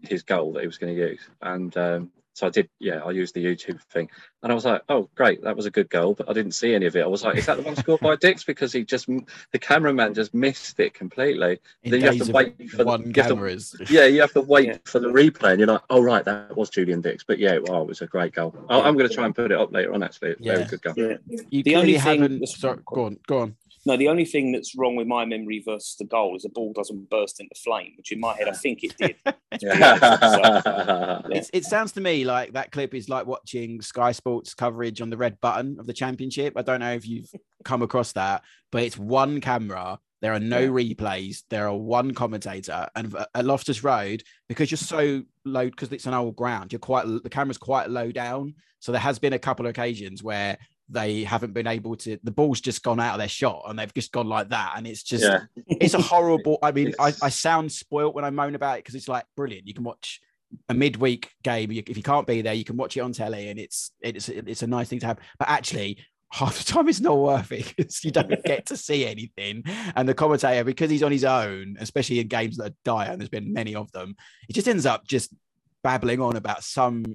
his goal that he was going to use. And um, so I did, yeah, I used the YouTube thing. And I was like, oh, great, that was a good goal, but I didn't see any of it. I was like, is that the one scored by Dicks? Because he just, the cameraman just missed it completely. In then you have to wait for one camera is. Yeah, you have to wait yeah. for the replay. And you're like, oh, right, that was Julian Dicks. But yeah, well, it was a great goal. Oh, I'm going to try and put it up later on, actually. It's a yeah. very good goal. Yeah. You the only haven't, sorry, go on, go on. No, the only thing that's wrong with my memory versus the goal is the ball doesn't burst into flame, which in my head I think it did. yeah. it's, it sounds to me like that clip is like watching Sky Sports coverage on the red button of the Championship. I don't know if you've come across that, but it's one camera. There are no replays. There are one commentator, and at Loftus Road, because you're so low, because it's an old ground, you're quite the camera's quite low down. So there has been a couple of occasions where they haven't been able to, the ball's just gone out of their shot and they've just gone like that. And it's just, yeah. it's a horrible, I mean, I, I sound spoilt when I moan about it because it's like brilliant. You can watch a midweek game. If you can't be there, you can watch it on telly and it's, it's, it's a nice thing to have. But actually half the time it's not worth it because you don't get to see anything. And the commentator, because he's on his own, especially in games that are dire, and there's been many of them, it just ends up just babbling on about some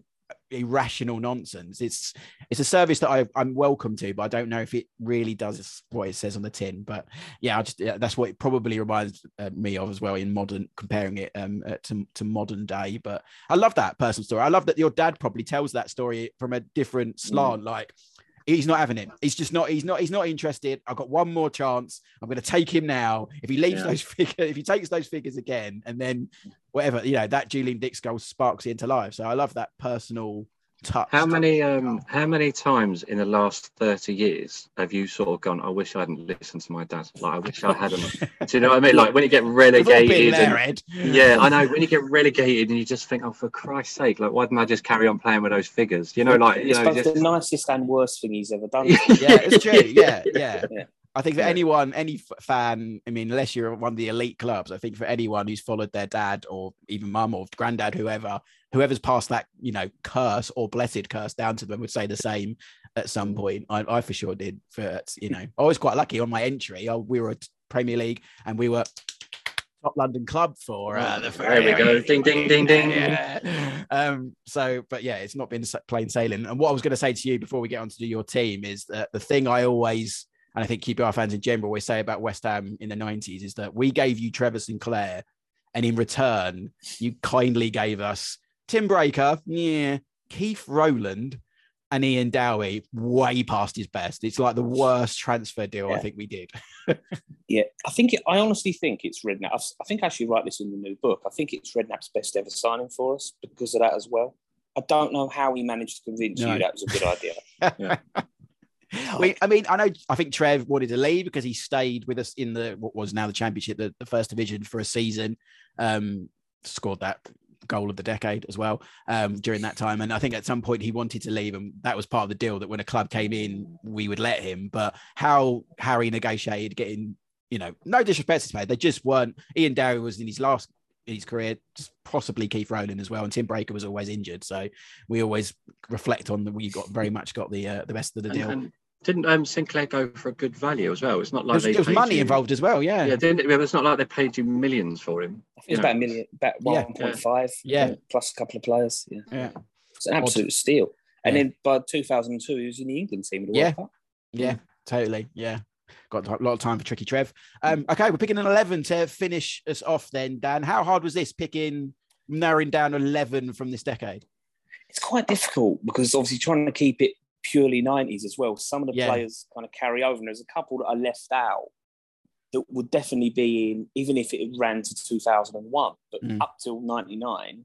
irrational nonsense. It's it's a service that I, I'm welcome to, but I don't know if it really does what it says on the tin. But yeah, I just, yeah that's what it probably reminds uh, me of as well in modern, comparing it um, uh, to, to modern day. But I love that personal story. I love that your dad probably tells that story from a different slant. Mm. Like he's not having it. He's just not, he's not, he's not interested. I've got one more chance. I'm going to take him now. If he leaves yeah. those figures, if he takes those figures again, and then whatever, you know, that Julian Dicks goal sparks it into life. So I love that personal touch. How many, um, how many times in the last thirty years have you sort of gone, I wish I hadn't listened to my dad. Like, I wish I hadn't. Do you know what I mean? Like when you get relegated. There, and, yeah, I know. When you get relegated and you just think, oh, for Christ's sake, like, why didn't I just carry on playing with those figures? You know, like, you it's know, just... the nicest and worst thing he's ever done. yeah, it's true. Yeah, yeah. yeah. I think for anyone, any fan, I mean, unless you're one of the elite clubs, I think for anyone who's followed their dad or even mum or granddad, whoever, whoever's passed that, you know, curse or blessed curse down to them would say the same at some point. I, I for sure did. For, you know, I was quite lucky on my entry. I, we were a Premier League and we were top London club for uh, the there we go. Ding, ding, ding, ding. Yeah. Um, so, but yeah, it's not been plain sailing. And what I was going to say to you before we get on to do your team is that the thing I always... and I think Q P R fans in general always say about West Ham in the nineties is that we gave you Trevor Sinclair, and in return, you kindly gave us Tim Breaker, yeah, Keith Rowland, and Ian Dowie way past his best. It's like the worst transfer deal yeah. I think we did. yeah, I think it, I honestly think it's Redknapp. I've, I think I actually write this in the new book. I think it's Redknapp's best ever signing for us because of that as well. I don't know how he managed to convince no. you that was a good idea. yeah. We, I mean, I know. I think Trev wanted to leave because he stayed with us in the what was now the Championship, the, the First Division for a season. Um, scored that goal of the decade as well um, during that time, and I think at some point he wanted to leave, and that was part of the deal that when a club came in, we would let him. But how Harry negotiated getting, you know, no disrespect to him, they just weren't. Ian Dowie was in his last. In his career, possibly Keith Rowland as well, and Tim Breaker was always injured, so we always reflect on that. We got very much got the uh, the best of the deal. And, and didn't um, Sinclair go for a good value as well? It's not like was, they there was money you, involved as well. Yeah, yeah. Didn't it? It's not like they paid you millions for him. I think it's about a million, about one point five. Yeah, yeah, plus a couple of players. Yeah, yeah. It's an absolute Odd. steal. And yeah. then by two thousand and two, he was in the England team. The yeah, World yeah, yeah, totally. Yeah. Got a lot of time for tricky Trev. Um, okay, we're picking an eleven to finish us off then, Dan. How hard was this, picking, narrowing down eleven from this decade? It's quite difficult because obviously trying to keep it purely nineties as well. Some of the yeah. players kind of carry over, and there's a couple that are left out that would definitely be in, even if it ran to two thousand one, but mm. up till ninety-nine,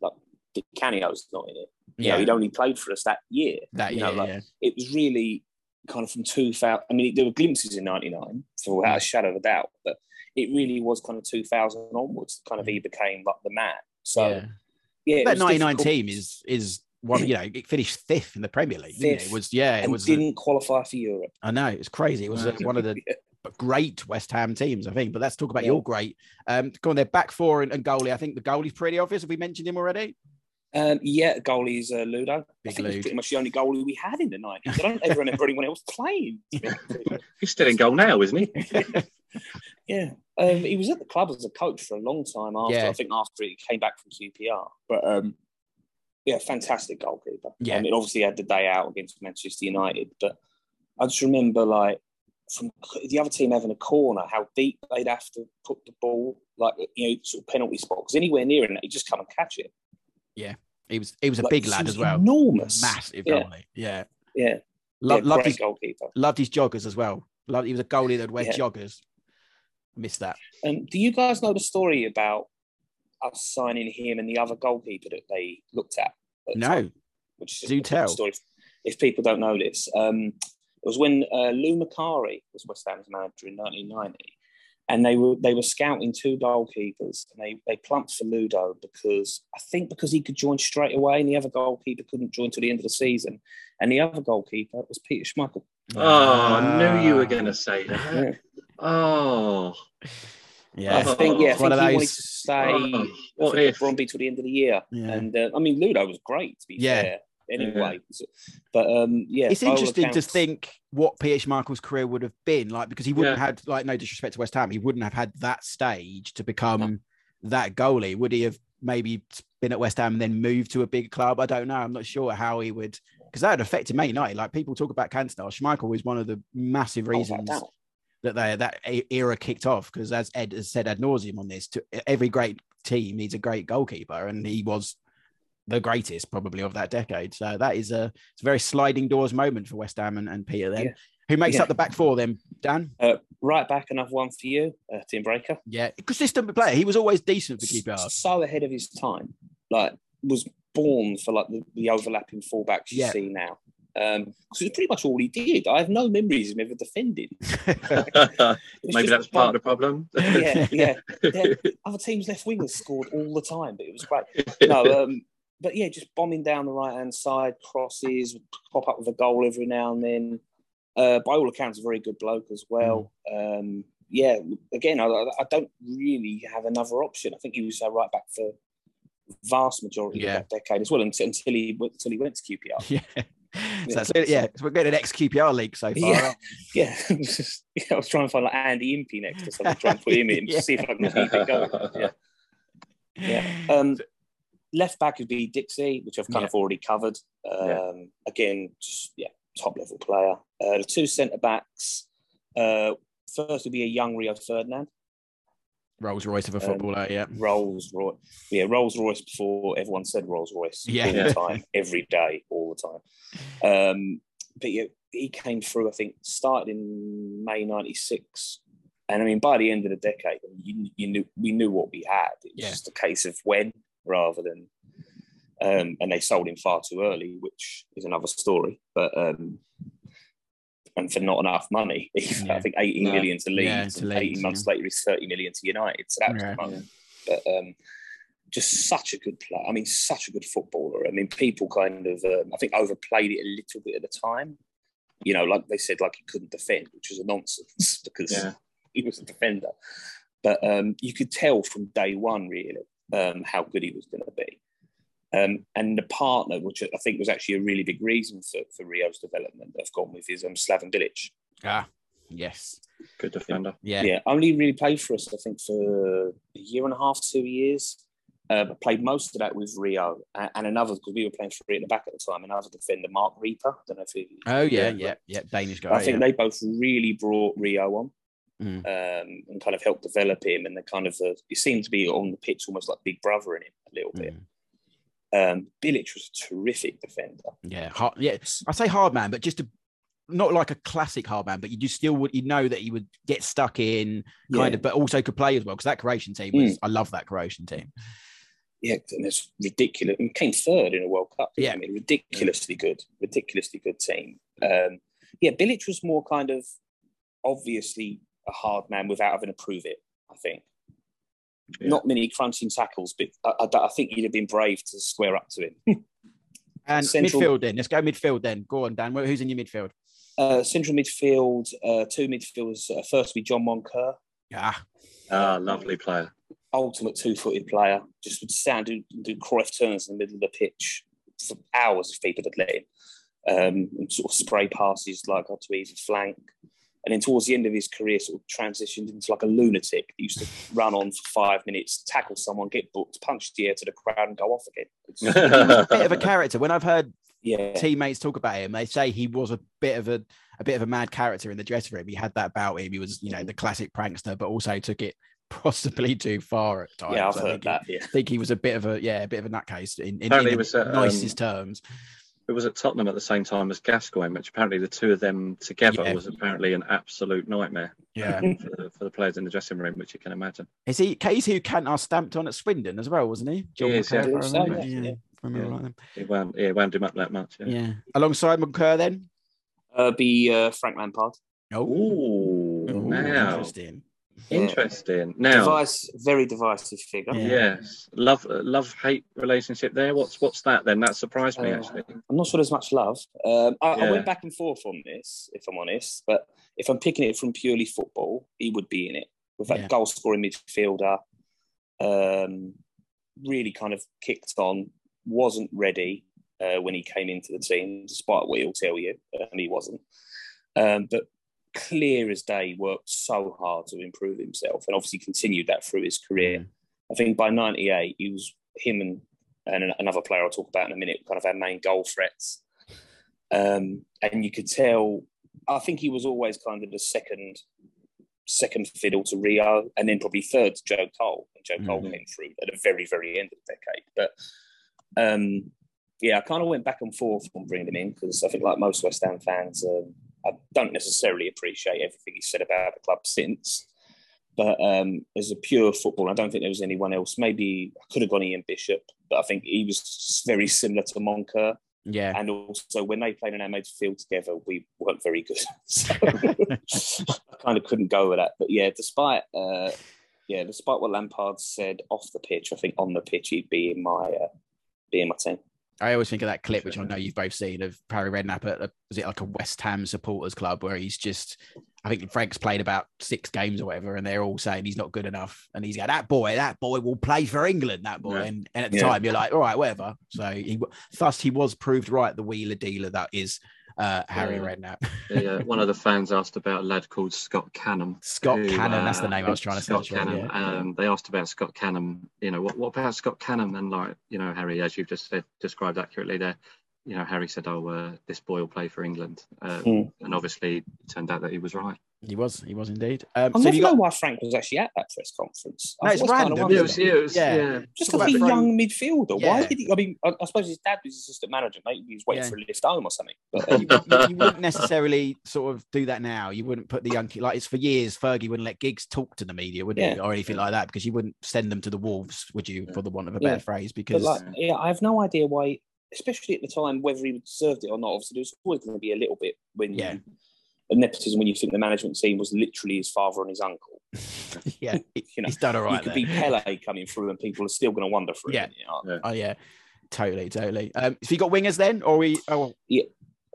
like Dick Canio's not in it. Yeah, you know, he'd only played for us that year. That year, you know, like, yeah. It was really... kind of from two thousand, I mean, there were glimpses in ninety-nine, so without a shadow of a doubt, but it really was kind of two thousand onwards, kind of he became like the man. So yeah, yeah that ninety-nine difficult. team is is one, you know, it finished fifth in the Premier League. Fifth, didn't it? It was yeah, it and was didn't a, qualify for Europe. I know, it's crazy. It was uh, one of the yeah. great West Ham teams, I think. But let's talk about yeah. your great. Um, go on, their back four and, and goalie. I think the goalie's pretty obvious. Have we mentioned him already? Um, yeah, goalie's uh, Ludo. Big I think he's pretty much the only goalie we had in the nineties. I don't ever remember anyone else playing. He's still in goal now, isn't he? yeah, um, he was at the club as a coach for a long time after. Yeah. I think after he came back from Q P R, but um, yeah, fantastic goalkeeper. Yeah, I mean, obviously he had the day out against Manchester United, but I just remember like from the other team having a corner, how deep they'd have to put the ball, like you know, sort of penalty spot, because anywhere near it, he'd just come and catch it. Yeah, he was he was a like, big lad as well. Enormous, massive goalie. Yeah, yeah. yeah. Lo- yeah loved his goalkeeper. Loved his joggers as well. Loved, he was a goalie that wear yeah. joggers. Missed that. And um, do you guys know the story about us signing him and the other goalkeeper that they looked at? at no, time, which is do tell. Story if, if people don't know this, um, it was when uh, Lou Macari was West Ham's manager in nineteen ninety. And they were they were scouting two goalkeepers, and they, they plumped for Ludo because I think because he could join straight away, and the other goalkeeper couldn't join till the end of the season. And the other goalkeeper was Peter Schmeichel. Oh, uh, I knew you were going to say that. Yeah. Oh, yeah. I think yeah, I think he wanted to stay oh, at Bromby till the end of the year. Yeah. And uh, I mean, Ludo was great to be yeah. fair. Anyway, yeah. but um, yeah, it's interesting accounts. to think what Peter Schmeichel's career would have been like, because he wouldn't yeah. have had, like, no disrespect to West Ham, he wouldn't have had that stage to become no. that goalie. Would he have maybe been at West Ham and then moved to a big club? I don't know. I'm not sure how he would, because that would affect Man United. Like, people talk about Cantona. Schmeichel is one of the massive reasons oh, that they, that era kicked off, because as Ed has said ad nauseum on this, to, every great team needs a great goalkeeper, and he was the greatest probably of that decade. So that is a, it's a very sliding doors moment for West Ham and, and Peter then. Yeah. Who makes yeah. up the back four then, Dan? Uh, right back, another one for you, uh, Tim Breaker. Yeah, consistent player. He was always decent for keeper. So ahead of his time. Like, was born for like the, the overlapping fullbacks you yeah. see now. Because um, it was pretty much all he did. I have no memories of him ever defending. Maybe that's part of the problem. yeah, yeah, yeah. Other teams' left wingers scored all the time, but it was great. No, um, But yeah, just bombing down the right hand side, crosses, pop up with a goal every now and then. Uh, by all accounts, a very good bloke as well. Mm. Um, yeah, again, I, I don't really have another option. I think he was uh, right back for the vast majority yeah. of that decade as well, until, until he until he went to Q P R. Yeah, so yeah. That's it, yeah. So we're getting an ex-Q P R league so far. Yeah, yeah. yeah. I was trying to find like Andy Impey next or something, try and put him in yeah. to see if I can keep it going. Yeah, yeah. Um, Left back would be Dixie, which I've kind yeah. of already covered. Um, yeah. Again, just yeah, top level player. Uh, the two centre backs. Uh, first would be a young Rio Ferdinand, Rolls Royce of a footballer. Um, yeah, Rolls Royce. Yeah, Rolls Royce before everyone said Rolls Royce. Yeah, all the time, every day, all the time. Um, but yeah, he came through. I think started in May ninety-six. And I mean, by the end of the decade, you, you knew we knew what we had. It was yeah. just a case of when. Rather than, um, and they sold him far too early, which is another story. But um, and for not enough money, yeah. I think eighteen no. million to Leeds. Yeah, to Leeds eighteen yeah. months later, he's thirty million to United. So that was yeah, money. Yeah. But um, just such a good player. I mean, such a good footballer. I mean, people kind of, um, I think, overplayed it a little bit at the time. You know, like they said, like he couldn't defend, which was a nonsense because yeah. he was a defender. But um, you could tell from day one, really. Um, how good he was going to be. Um, and the partner, which I think was actually a really big reason for, for Rio's development that I've gone with, is um, Slaven Bilic. Ah, yes. Good defender. Yeah. yeah. Only really played for us, I think, for a year and a half, two years. Uh, but played most of that with Rio and, and another, because we were playing three at the back at the time, another defender, Mark Reaper. I don't know if he... Oh, yeah, yeah, yeah. yeah. Danish guy. I think yeah. they both really brought Rio on. Mm. Um, and kind of helped develop him, and the kind of uh, he seemed to be on the pitch almost like big brother in him a little bit. Mm. Um, Bilic was a terrific defender. Yeah, hard, yeah. I say hard man, but just a, not like a classic hard man, but you just still would you know that he would get stuck in kind yeah. of, but also could play as well because that Croatian team was. Mm. I love that Croatian team. Yeah, and it's ridiculous. And came third in a World Cup. Yeah, I mean, ridiculously yeah. good, ridiculously good team. Um, yeah, Bilic was more kind of obviously a hard man without having to prove it. I think. Yeah. Not many crunching tackles, but I, I, I think you'd have been brave to square up to him. And central, midfield then. Let's go midfield then. Go on, Dan. Who's in your midfield? Uh, central midfield, uh, two midfielders. Uh, first would be John Moncur. Yeah. Ah, lovely player. Ultimate two-footed player. Just would stand and do Cruyff turns in the middle of the pitch for hours if people had let him. Um, and sort of spray passes like onto his flank. And then towards the end of his career, sort of transitioned into like a lunatic. He used to run on for five minutes, tackle someone, get booked, punch the air to the crowd and go off again. He was a bit of a character. When I've heard yeah. teammates talk about him, they say he was a bit of a, a bit of a mad character in the dressing room. He had that about him. He was, you know, the classic prankster, but also took it possibly too far at times. Yeah, I've I heard that. I yeah. think he was a bit of a, yeah, a bit of a nutcase in, in, in the was, uh, nicest um... terms. It was at Tottenham at the same time as Gascoigne, which apparently the two of them together yeah. was apparently an absolute nightmare yeah. for, the, for the players in the dressing room, which you can imagine. Is he he's who Cantona stamped on at Swindon as well, wasn't he? John he is, yeah. So, yeah. yeah. yeah. Right he, wound, yeah, wound him up that much. Yeah. yeah. Alongside Moncur then? Uh, be uh, Frank Lampard. Oh, Ooh, now. Interesting. Interesting. Yeah. Now, Device, very divisive figure. Yeah. Yes, love, love, hate relationship there. What's what's that then? That surprised me uh, actually. I'm not sure there's much love. Um, I, yeah. I went back and forth on this, if I'm honest. But if I'm picking it from purely football, he would be in it with that yeah. goal scoring midfielder. Um, really kind of kicked on. Wasn't ready uh, when he came into the team, despite what he'll tell you, and he wasn't. Um, but. Clear as day, worked so hard to improve himself and obviously continued that through his career. I think by ninety-eight, he was him and, and another player I'll talk about in a minute, kind of our main goal threats. Um, and you could tell, I think he was always kind of the second second fiddle to Rio and then probably third to Joe Cole. And Joe mm-hmm. Cole came through at the very, very end of the decade. But um, yeah, I kind of went back and forth on bringing him in because I think like most West Ham fans, um, I don't necessarily appreciate everything he said about the club since, but um, as a pure footballer, I don't think there was anyone else. Maybe I could have gone Ian Bishop, but I think he was very similar to Moncur. Yeah. And also when they played in our midfield together, we weren't very good. So I kind of couldn't go with that. But yeah, despite uh, yeah, despite what Lampard said off the pitch, I think on the pitch he'd be in my uh, be in my team. I always think of that clip, which I know you've both seen, of Harry Redknapp at a, was it like a West Ham supporters club where he's just, I think Frank's played about six games or whatever, and they're all saying he's not good enough. And he's going, that boy, that boy will play for England, that boy. Yeah. And, and at the yeah. time, you're like, all right, whatever. So he, thus he was proved right, the wheeler dealer that is uh, Harry yeah. Redknapp. yeah, one of the fans asked about a lad called Scott Canham. Scott who, Canham, uh, that's the name I was trying to say. Scott Canham. Right, yeah. um, they asked about Scott Canham. You know, what, what about Scott Canham? And like, you know, Harry, as you've just said, described accurately there, you know, Harry said, oh, uh, this boy will play for England. Uh, mm. And obviously it turned out that he was right. He was, he was indeed. Um, I so never you got... know why Frank was actually at that press conference. No, I it's random. Kind of it was, it was, yeah. yeah. Just because he's a young midfielder. Yeah. Why did he, I mean, I, I suppose his dad was assistant manager. Maybe he was waiting yeah. for a lift home or something. But, um... you, you wouldn't necessarily sort of do that now. You wouldn't put the young kid, like it's for years, Fergie wouldn't let Giggs talk to the media, would yeah. he? Or anything like that, because you wouldn't send them to the wolves, would you, yeah. for the want of a better yeah. phrase? Because like, yeah, I have no idea why, especially at the time, whether he deserved it or not. Obviously, there was always going to be a little bit when yeah. you, nepotism when you think the management team was literally his father and his uncle. yeah, you know, he's done all right. You could there. be Pele coming through and people are still going to wonder for yeah. him. You know? yeah. Oh, yeah. Totally, totally. Um, so you got wingers then? Or we... Oh. Yeah,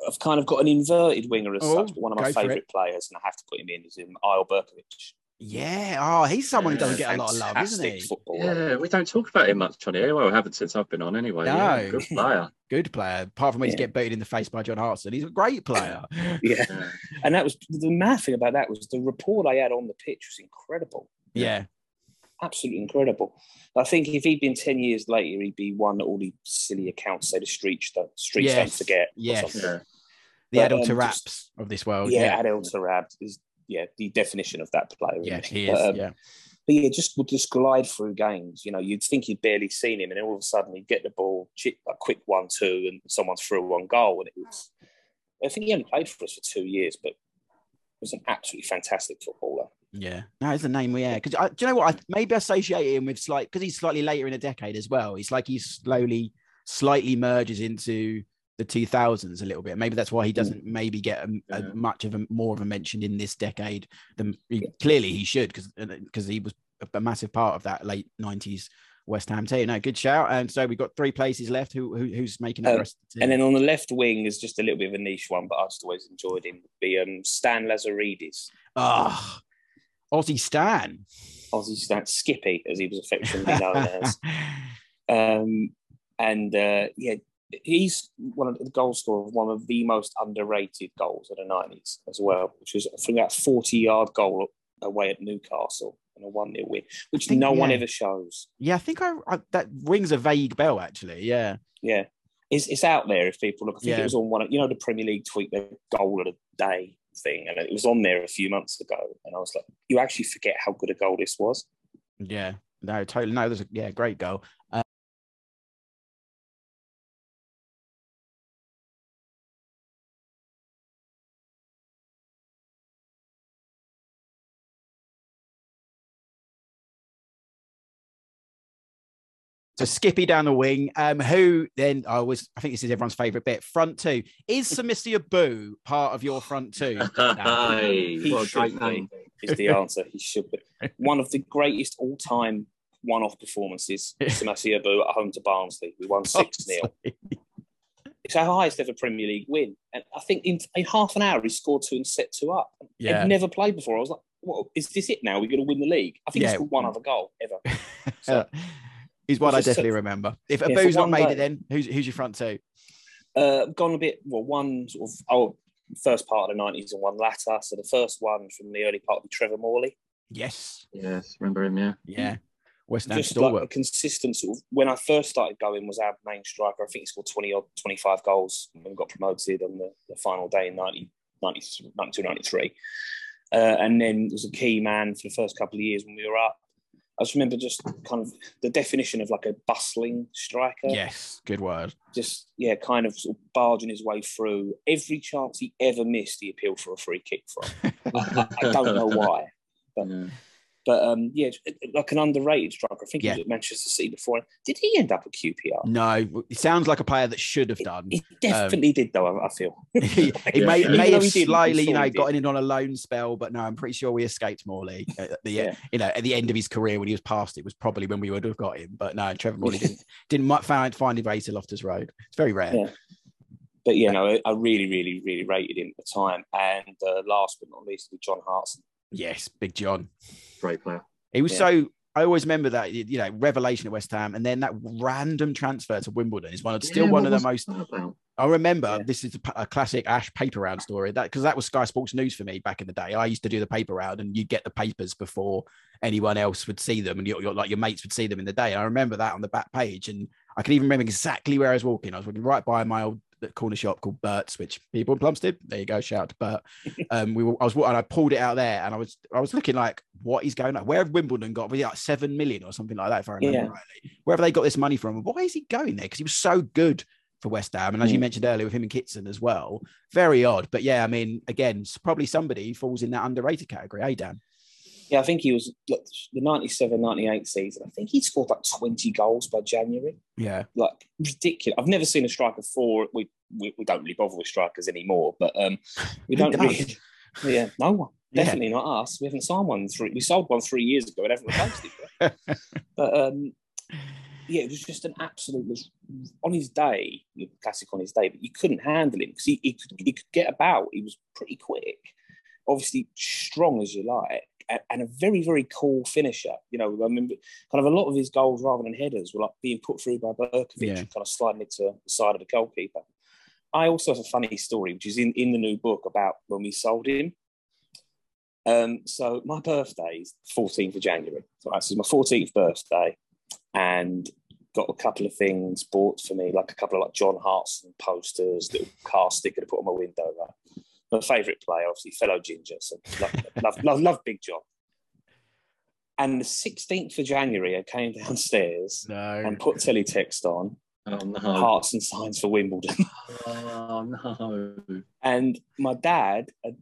I've kind of got an inverted winger as oh, such, but one of my favourite players, and I have to put him in, is Isle Berkovic. Yeah, oh, he's someone who doesn't yeah, get a lot of love, isn't he? Yeah, we don't talk about him much on here. Well, we haven't since I've been on anyway. No. Yeah, good player. Good player. Apart from when yeah. he's get booted in the face by John Hartson, he's a great player. yeah. And that was the mad thing about that was the rapport I had on the pitch was incredible. Yeah. Absolutely incredible. I think if he'd been ten years later, he'd be one that all the silly accounts say the streets don't, streets yes. don't forget. Yes. Yeah. The but, Adel um, Tarabs just, of this world. Yeah, yeah. Adel Tarabs is yeah, the definition of that player. Yeah, he is, but, um, yeah. But yeah, just would just glide through games. You know, you'd think you'd barely seen him, and all of a sudden he'd get the ball, a quick one-two, and someone's through one goal. And it was, I think he only played for us for two years, but was an absolutely fantastic footballer. Yeah, no, it's the name we had. Because do you know what? I maybe associate him with slight because he's slightly later in a decade as well. It's like he slowly, slightly merges into the two thousands a little bit. Maybe that's why he doesn't maybe get a, a, much of a more of a mention in this decade than he, clearly he should because because he was a massive part of that late nineties West Ham team. No, good shout. And so we've got three places left. Who, who who's making um, the rest of the team? And then on the left wing is just a little bit of a niche one, but I just always enjoyed him. Would be um, Stan Lazaridis. Ah, oh, Aussie Stan. Aussie Stan, Skippy, as he was affectionately known as. Um, and uh, yeah, he's one of the goal scorer of one of the most underrated goals of the nineties as well, which was from that forty-yard goal away at Newcastle and a one-nil win, which think, no yeah. one ever shows. Yeah, I think I, I that rings a vague bell, actually, yeah. Yeah, it's, it's out there if people look. I think yeah. it was on one of, you know, the Premier League tweet, the goal of the day thing, and it was on there a few months ago, and I was like, you actually forget how good a goal this was. Yeah, no, totally. No, there's a yeah, great goal. Um, So Skippy down the wing, um, who then I was, I think this is everyone's favourite bit, front two. Is Samistia Boo part of your front two? No, he what should a great be, is the answer. He should be. One of the greatest all-time one-off performances, Samistia Boo at home to Barnsley. We won six-nil. It's our highest ever Premier League win. And I think in, in half an hour, he scored two and set two up. Yeah. He'd never played before. I was like, well, is this it now? We're going to win the league? I think yeah. he scored one other goal ever. So... He's one I definitely took, remember. If yeah, Abu's not made day, it, then who's who's your front two? Uh, gone a bit. Well, one sort of oh, first part of the nineties and one latter. So the first one from the early part would be Trevor Morley. Yes. Yes, remember him? Yeah. Yeah. West Ham stalwart. Like a consistent sort of. When I first started going, was our main striker. I think he scored twenty or twenty-five goals and got promoted on the, the final day in ninety, ninety, ninety-two, ninety-three. Uh, and then was a key man for the first couple of years when we were up. I just remember just kind of the definition of like a bustling striker. Yes, good word. Just, yeah, kind of, sort of barging his way through. Every chance he ever missed, he appealed for a free kick from. I, I don't know why. But, yeah, but um, yeah, like an underrated striker. I think yeah. he was at Manchester City before. Did he end up at Q P R? No, it sounds like a player that should have done. He definitely um, did, though, I feel. He, he yeah. may, yeah. may have slightly, you know, gotten in on a loan spell, but no, I'm pretty sure we escaped Morley. At the, yeah. You know, at the end of his career when he was past, it was probably when we would have got him. But no, Trevor Morley didn't didn't find, find his way to Loftus Road. It's very rare. Yeah. But, you yeah, know, I really, really, really rated him at the time. And uh, last but not least, John Hartson. Yes, Big John. Great player. He was yeah. so, I always remember that, you know, revelation at West Ham, and then that random transfer to Wimbledon is one of, yeah, still one of the most, I remember yeah. this is a, a classic Ash paper round story, that because that was Sky Sports News for me back in the day. I used to do the paper round and you'd get the papers before anyone else would see them, and you're, you're, like your mates would see them in the day. And I remember that on the back page, and I can even remember exactly where I was walking. I was walking right by my old corner shop called Bert's, which people in Plumstead, there you go, shout out to Bert. Um, we were, I was, and I pulled it out there, and I was, I was looking like, what is going on? Where have Wimbledon got? Was it like seven million or something like that? If I remember yeah. rightly, wherever they got this money from, why is he going there? Because he was so good for West Ham, and as mm. you mentioned earlier with him and Kitson as well, very odd. But yeah, I mean, again, probably somebody falls in that underrated category, eh, Dan? Yeah, I think he was, look, the ninety-seven ninety-eight season, I think he scored like twenty goals by January. Yeah. Like, ridiculous. I've never seen a striker for, we we, we don't really bother with strikers anymore, but um, we don't really, yeah, no one. Yeah. Definitely not us. We haven't signed one, three, we sold one three years ago and haven't replaced it yet. But um, yeah, it was just an absolute, was, on his day, classic on his day, but you couldn't handle him because he, he, could, he could get about, he was pretty quick, obviously strong as you like. And a very, very cool finisher. You know, I remember kind of a lot of his goals rather than headers were like being put through by Berkovic yeah. and kind of sliding it to the side of the goalkeeper. I also have a funny story, which is in, in the new book about when we sold him. Um, so my birthday is fourteenth of January. So this is my fourteenth birthday, and got a couple of things bought for me, like a couple of like John Hartson posters, little car sticker to put on my window, right? My favourite player, obviously, fellow Ginger. So love, love, love, love Big John. And the sixteenth of January, I came downstairs no. and put teletext on. Oh, no. Hearts and signs for Wimbledon. Oh, no. And my dad, had,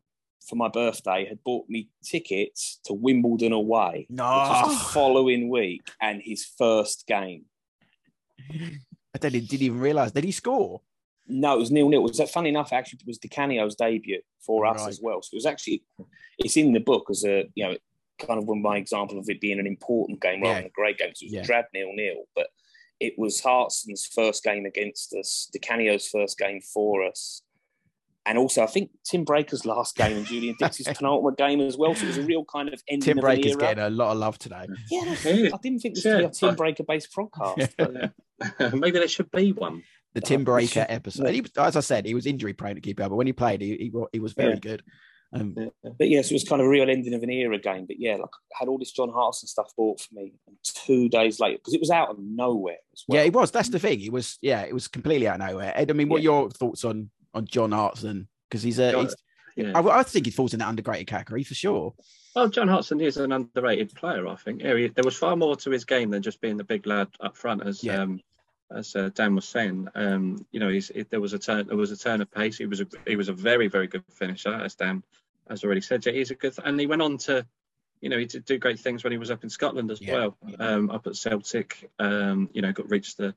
for my birthday, had bought me tickets to Wimbledon away. No. Which was the following week and his first game. I didn't, didn't even realise. Did he score? No, it was nil-nil. Was that funny enough? Actually, it was Di Canio's debut for us right. as well. So it was actually, it's in the book as a, you know, kind of my example of it being an important game rather yeah. than a great game. So it was yeah. drab nil-nil, but it was Hartson's first game against us, DiCanio's first game for us, and also I think Tim Breaker's last game and Julian Dicks' penultimate game as well. So it was a real kind of ending Tim of Breaker's an era. Getting a lot of love today. Yeah, I didn't think this yeah. would be a Tim Breaker-based podcast. Yeah. But... Maybe there should be one. The Tim Breaker episode. He was, as I said, he was injury prone to keep out, but when he played, he he, he was very yeah. good. Um, but yes, it was kind of a real ending of an era game. But yeah, like I had all this John Hartson stuff bought for me, and two days later, because it was out of nowhere as well. Yeah, it was. That's the thing. It was. Yeah, it was completely out of nowhere. Ed, I mean, what yeah. are your thoughts on on John Hartson? Because he's a. He's, yeah. I, I think he falls in that underrated category for sure. Well, John Hartson is an underrated player. I think yeah, he, there was far more to his game than just being the big lad up front, as yeah. um, as uh, Dan was saying. Um, you know, he's, it, there was a turn. There was a turn of pace. He was a he was a very very good finisher, as Dan. As already said, yeah, he's a good, th- and he went on to, you know, he did do great things when he was up in Scotland as yeah, well, yeah. Um, up at Celtic, um, you know, got reached the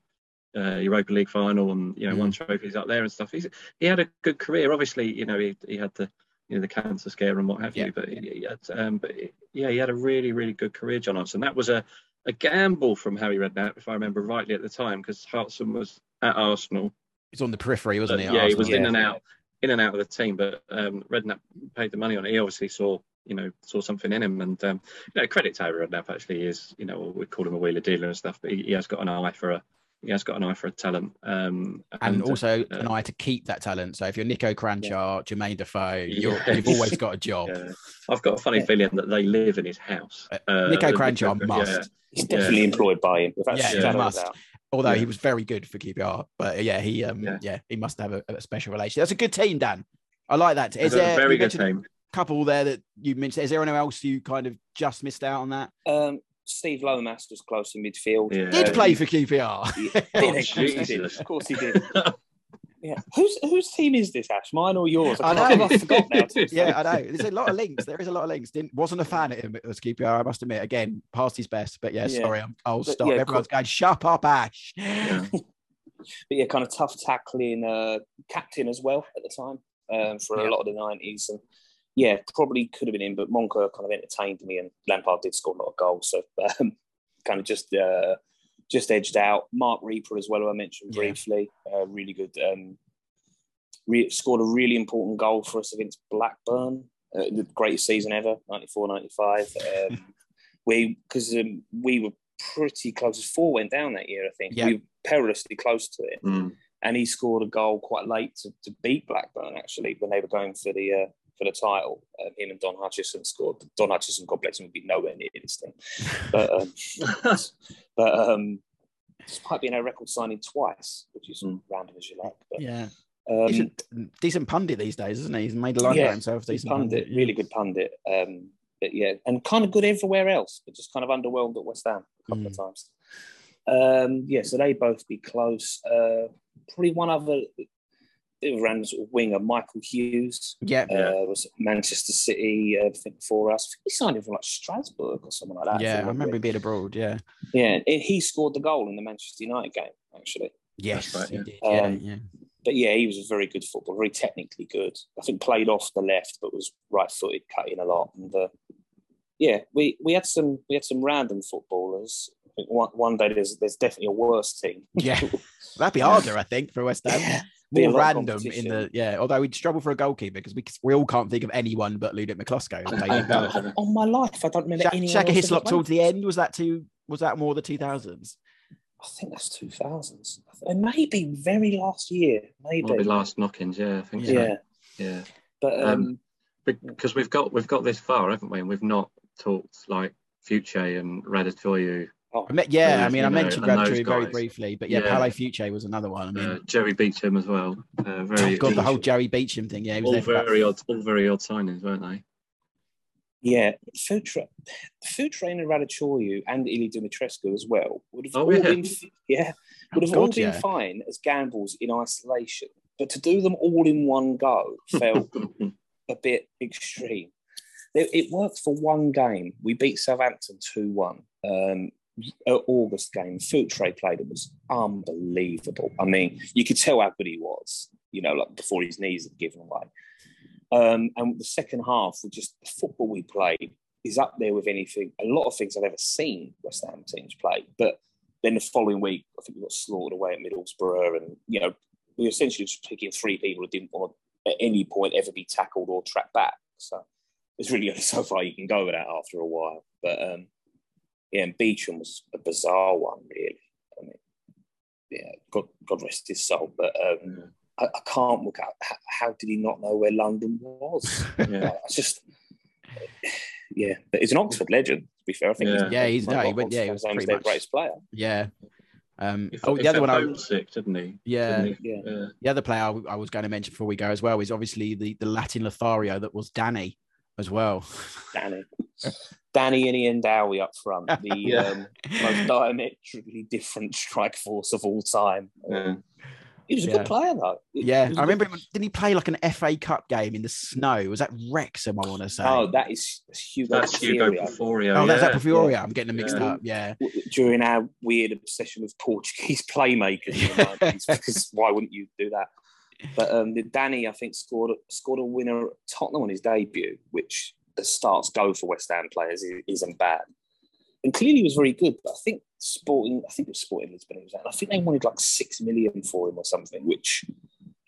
uh, Europa League final and, you know, mm. won trophies up there and stuff. He's, he had a good career, obviously, you know, he, he had the, you know, the cancer scare and what have yeah, you, but, yeah. he, he had, um, but yeah, he had a really, really good career, John Hartson. That was a, a gamble from Harry Redknapp, if I remember rightly at the time, because Hartson was at Arsenal. He's on the periphery, wasn't he? At yeah, Arsenal. He was yeah. in and out. in and out of the team, but um, Redknapp paid the money on it. He obviously saw, you know, saw something in him, and um, you know, credit to Harry Redknapp actually is, you know, we call him a wheeler dealer and stuff, but he, he has got an eye for a, he has got an eye for a talent, um, and, and also uh, an eye to keep that talent. So if you're Nico Cranchar, yeah. Jermaine Defoe, you're, yes. you've always got a job. Yeah. I've got a funny yeah. feeling that they live in his house. Uh, Nico Cranchar must. Yeah. He's definitely yeah. employed by him. That's yeah, yeah. he must. About. Although yeah. he was very good for Q P R, but yeah, he um, yeah. yeah he must have a, a special relation. That's a good team, Dan. I like that. Is there, a very good team. A couple there that you mentioned. Is there anyone else you kind of just missed out on that? Um, Steve Lomas was close in midfield. Yeah. Did um, play for Q P R? He did. Of course he did. Yeah, whose whose team is this, Ash? Mine or yours? I, I know. I forgot now. Yeah, I know. There's a lot of links. There is a lot of links. Didn't wasn't a fan of him at Q P R, I must admit. Again, past his best, but yeah, yeah. sorry, I'm, I'll but stop. Yeah, Everyone's going, shut up, Ash. Yeah. But yeah, kind of tough tackling uh, captain as well at the time um, for yeah. a lot of the nineties, and yeah, probably could have been him, but Moncur kind of entertained me, and Lampard did score a lot of goals, so um, kind of just. Uh, Just edged out. Mark Reaper as well, who I mentioned briefly. Yeah. Uh, really good. Um, re- scored a really important goal for us against Blackburn. Uh, the greatest season ever, ninety-four ninety-five. Um, we, because um, we were pretty close. Four went down that year, I think. Yeah. We were perilously close to it. Mm. And he scored a goal quite late to, to beat Blackburn, actually, when they were going for the... Uh, for the title. Um, him and Don Hutchison scored. Don Hutchison, God bless him, would be nowhere near this thing. But, um, but um, despite being a record signing twice, which is mm. random as you like. But, yeah. Um, he's a decent pundit these days, isn't he? He's made a life yeah, for himself. Decent pundit, pundit. Really good pundit. Um, but yeah, and kind of good everywhere else, but just kind of underwhelmed at West Ham a couple mm. of times. Um, yeah, so they both be close. Uh, probably one other... Random sort of winger, Michael Hughes. Yeah, uh, was at Manchester City. I uh, think for us, he signed him from like Strasbourg or something like that. Yeah, I, I remember him being abroad. Yeah, yeah, he scored the goal in the Manchester United game, actually. Yes, right, yeah. He did. Um, yeah, yeah. But yeah, he was a very good footballer, very technically good. I think played off the left, but was right-footed, cutting a lot. And uh, yeah, we, we had some we had some random footballers. I think one, one day there's there's definitely a worse team. Yeah, that'd be harder, I think, for West Ham. Yeah. More random in the yeah. Although we'd struggle for a goalkeeper because we we all can't think of anyone but Ludo Mikloško. On oh, my life, I don't remember Sha- anyone. Shaka Hislop towards the end was that too? Was that more the two thousands? I think that's two thousands. And maybe very last year, maybe Might be last knockings. Yeah, I think. So. Yeah, yeah. But um, um, because we've got we've got this far, haven't we? And we've not talked like Fuché and Răducioiu. I met, yeah, I mean, I know, mentioned Grabtree very briefly, but yeah, yeah. Palo Fuce was another one. I mean, uh, Jerry Beecham as well. Uh, very oh God, the whole Jerry Beecham thing. Yeah, he was all very odd, all very odd signings, weren't they? Yeah, Futre, Futre and Răducioiu and Ili Dumitrescu as well would have oh, all yeah. been, yeah, would have oh, God, all been yeah. fine as gambles in isolation, but to do them all in one go felt a bit extreme. It, it worked for one game. We beat Southampton two one. Um, August game, Futre played. It was unbelievable. I mean, you could tell how good he was, you know, like before his knees had given away. Um, and the second half, we just the football we played, is up there with anything, a lot of things I've ever seen West Ham teams play. But then the following week, I think we got slaughtered away at Middlesbrough, and, you know, we were essentially just picking three people who didn't want to at any point ever be tackled or trapped back. So it's really only so far you can go with that after a while. But, um, yeah, and Beecham was a bizarre one, really. I mean, yeah, God, God rest his soul. But um, I, I can't look at how, how did he not know where London was? Yeah. I just... Yeah, but he's an Oxford legend, to be fair. I think yeah, he's, yeah, he's no, he went, yeah, he was pretty much their greatest player. Yeah. Um, he oh, the other one I was sick, didn't he? Yeah, didn't he? Yeah. yeah. The other player I, I was going to mention before we go as well is obviously the, the Latin Lothario that was Danny as well. Danny, Danny, and Ian Dowie up front, the yeah. um, most diametrically different strike force of all time. Yeah. Um, He was a yeah. good player, though. It, yeah, I remember. Him, didn't he play like an F A Cup game in the snow? Was that Wrexham? I want to say. Oh, that is Hugo. That's Hugo Porforio. Oh, yeah. that's that Porforio. Yeah. I'm getting them mixed yeah. up. Yeah. During our weird obsession with Portuguese playmakers in the nineties, because why wouldn't you do that? But um, Danny, I think, scored scored a winner at Tottenham on his debut, which as starts go for West Ham players isn't bad. And clearly he was very good, but I think Sporting, I think it was Sporting Lisbon, it was that. I think they wanted like six million for him or something, which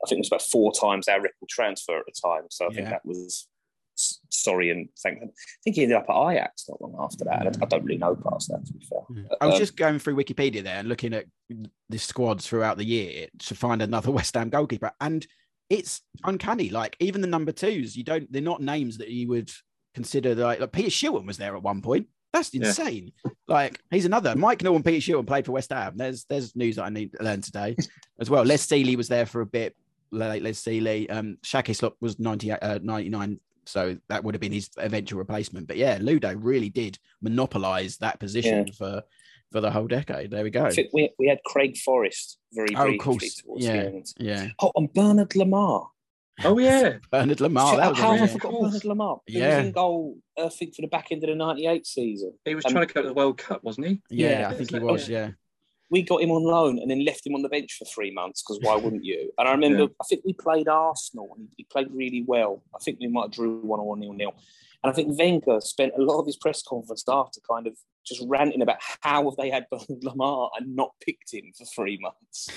I think was about four times our record transfer at the time. So I yeah. think that was sorry and thank. I think he ended up at Ajax not long after that. And I don't really know past that, to be fair. Yeah. But, I was um, just going through Wikipedia there and looking at the squads throughout the year to find another West Ham goalkeeper, and it's uncanny. Like even the number twos, you don't. They're not names that you would consider. Like, like Peter Schilton was there at one point. That's insane. Yeah. Like, he's another. Mike Newell and Peter Schilton played for West Ham. There's there's news that I need to learn today as well. Les Seeley was there for a bit. Les Seeley. Um, Shaq Hislop was ninety-eight, uh, ninety-nine, so that would have been his eventual replacement. But yeah, Ludo really did monopolise that position yeah. for for the whole decade. There we go. We, we had Craig Forrest very briefly. Oh, of course. Yeah. yeah. Oh, and Bernard Lamar. Oh, yeah. Bernard Lamar. That was How have I forgot Bernard Lamar? He yeah. was in goal, I think, for the back end of the ninety-eight season. He was um, trying to go to the World Cup, wasn't he? Yeah, yeah I think he was, yeah. yeah. We got him on loan and then left him on the bench for three months because why wouldn't you? And I remember, yeah. I think we played Arsenal and he played really well. I think we might have drew one or nil nil. And I think Wenger spent a lot of his press conference after kind of just ranting about how have they had Bernard Lamar and not picked him for three months.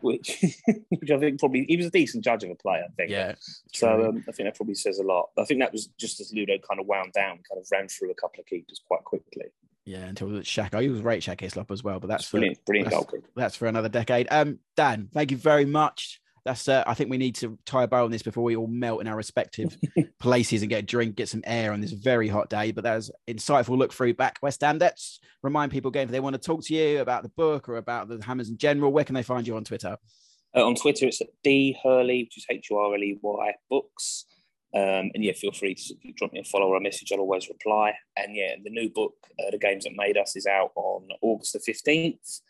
Which, which I think probably he was a decent judge of a player, I think. Yeah. So um, I think that probably says a lot. I think that was just as Ludo kind of wound down, kind of ran through a couple of keepers quite quickly. Yeah, until Shaq. I always rate Shaq Hislop as well, but that's for, brilliant, brilliant that's, that's for another decade. Um, Dan, thank you very much. That's. Uh, I think we need to tie a bow on this before we all melt in our respective places and get a drink, get some air on this very hot day. But that was an insightful look through back West Ham. Let's remind people again, if they want to talk to you about the book or about the Hammers in general, where can they find you on Twitter? Uh, on Twitter, it's at D Hurley, which is H U R L E Y Books. Um, and yeah, feel free to drop me a follow or a message. I'll always reply. And yeah, the new book, uh, The Games That Made Us, is out on August the fifteenth.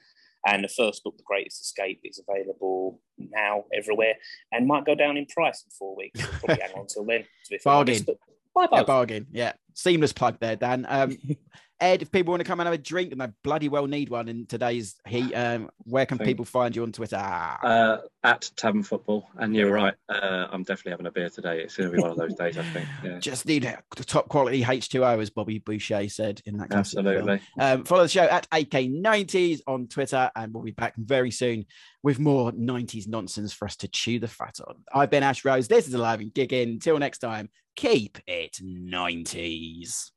And the first book, The Greatest Escape, is available now everywhere and might go down in price in four weeks. We'll probably hang on till then. Bargain. Bye bye. Yeah, bargain. Yeah. Seamless plug there, Dan. Um, Ed, if people want to come and have a drink, and they bloody well need one in today's heat, um, where can people find you on Twitter? Uh, at Tavern Football. And you're right. Uh, I'm definitely having a beer today. It's going to be one of those days, I think. Yeah. Just need the top quality H two O, as Bobby Boucher said in that classic Absolutely. Um, follow the show at A K nineties on Twitter, and we'll be back very soon with more nineties nonsense for us to chew the fat on. I've been Ash Rose. This is Alive and Kicking. Till next time, keep it nineties.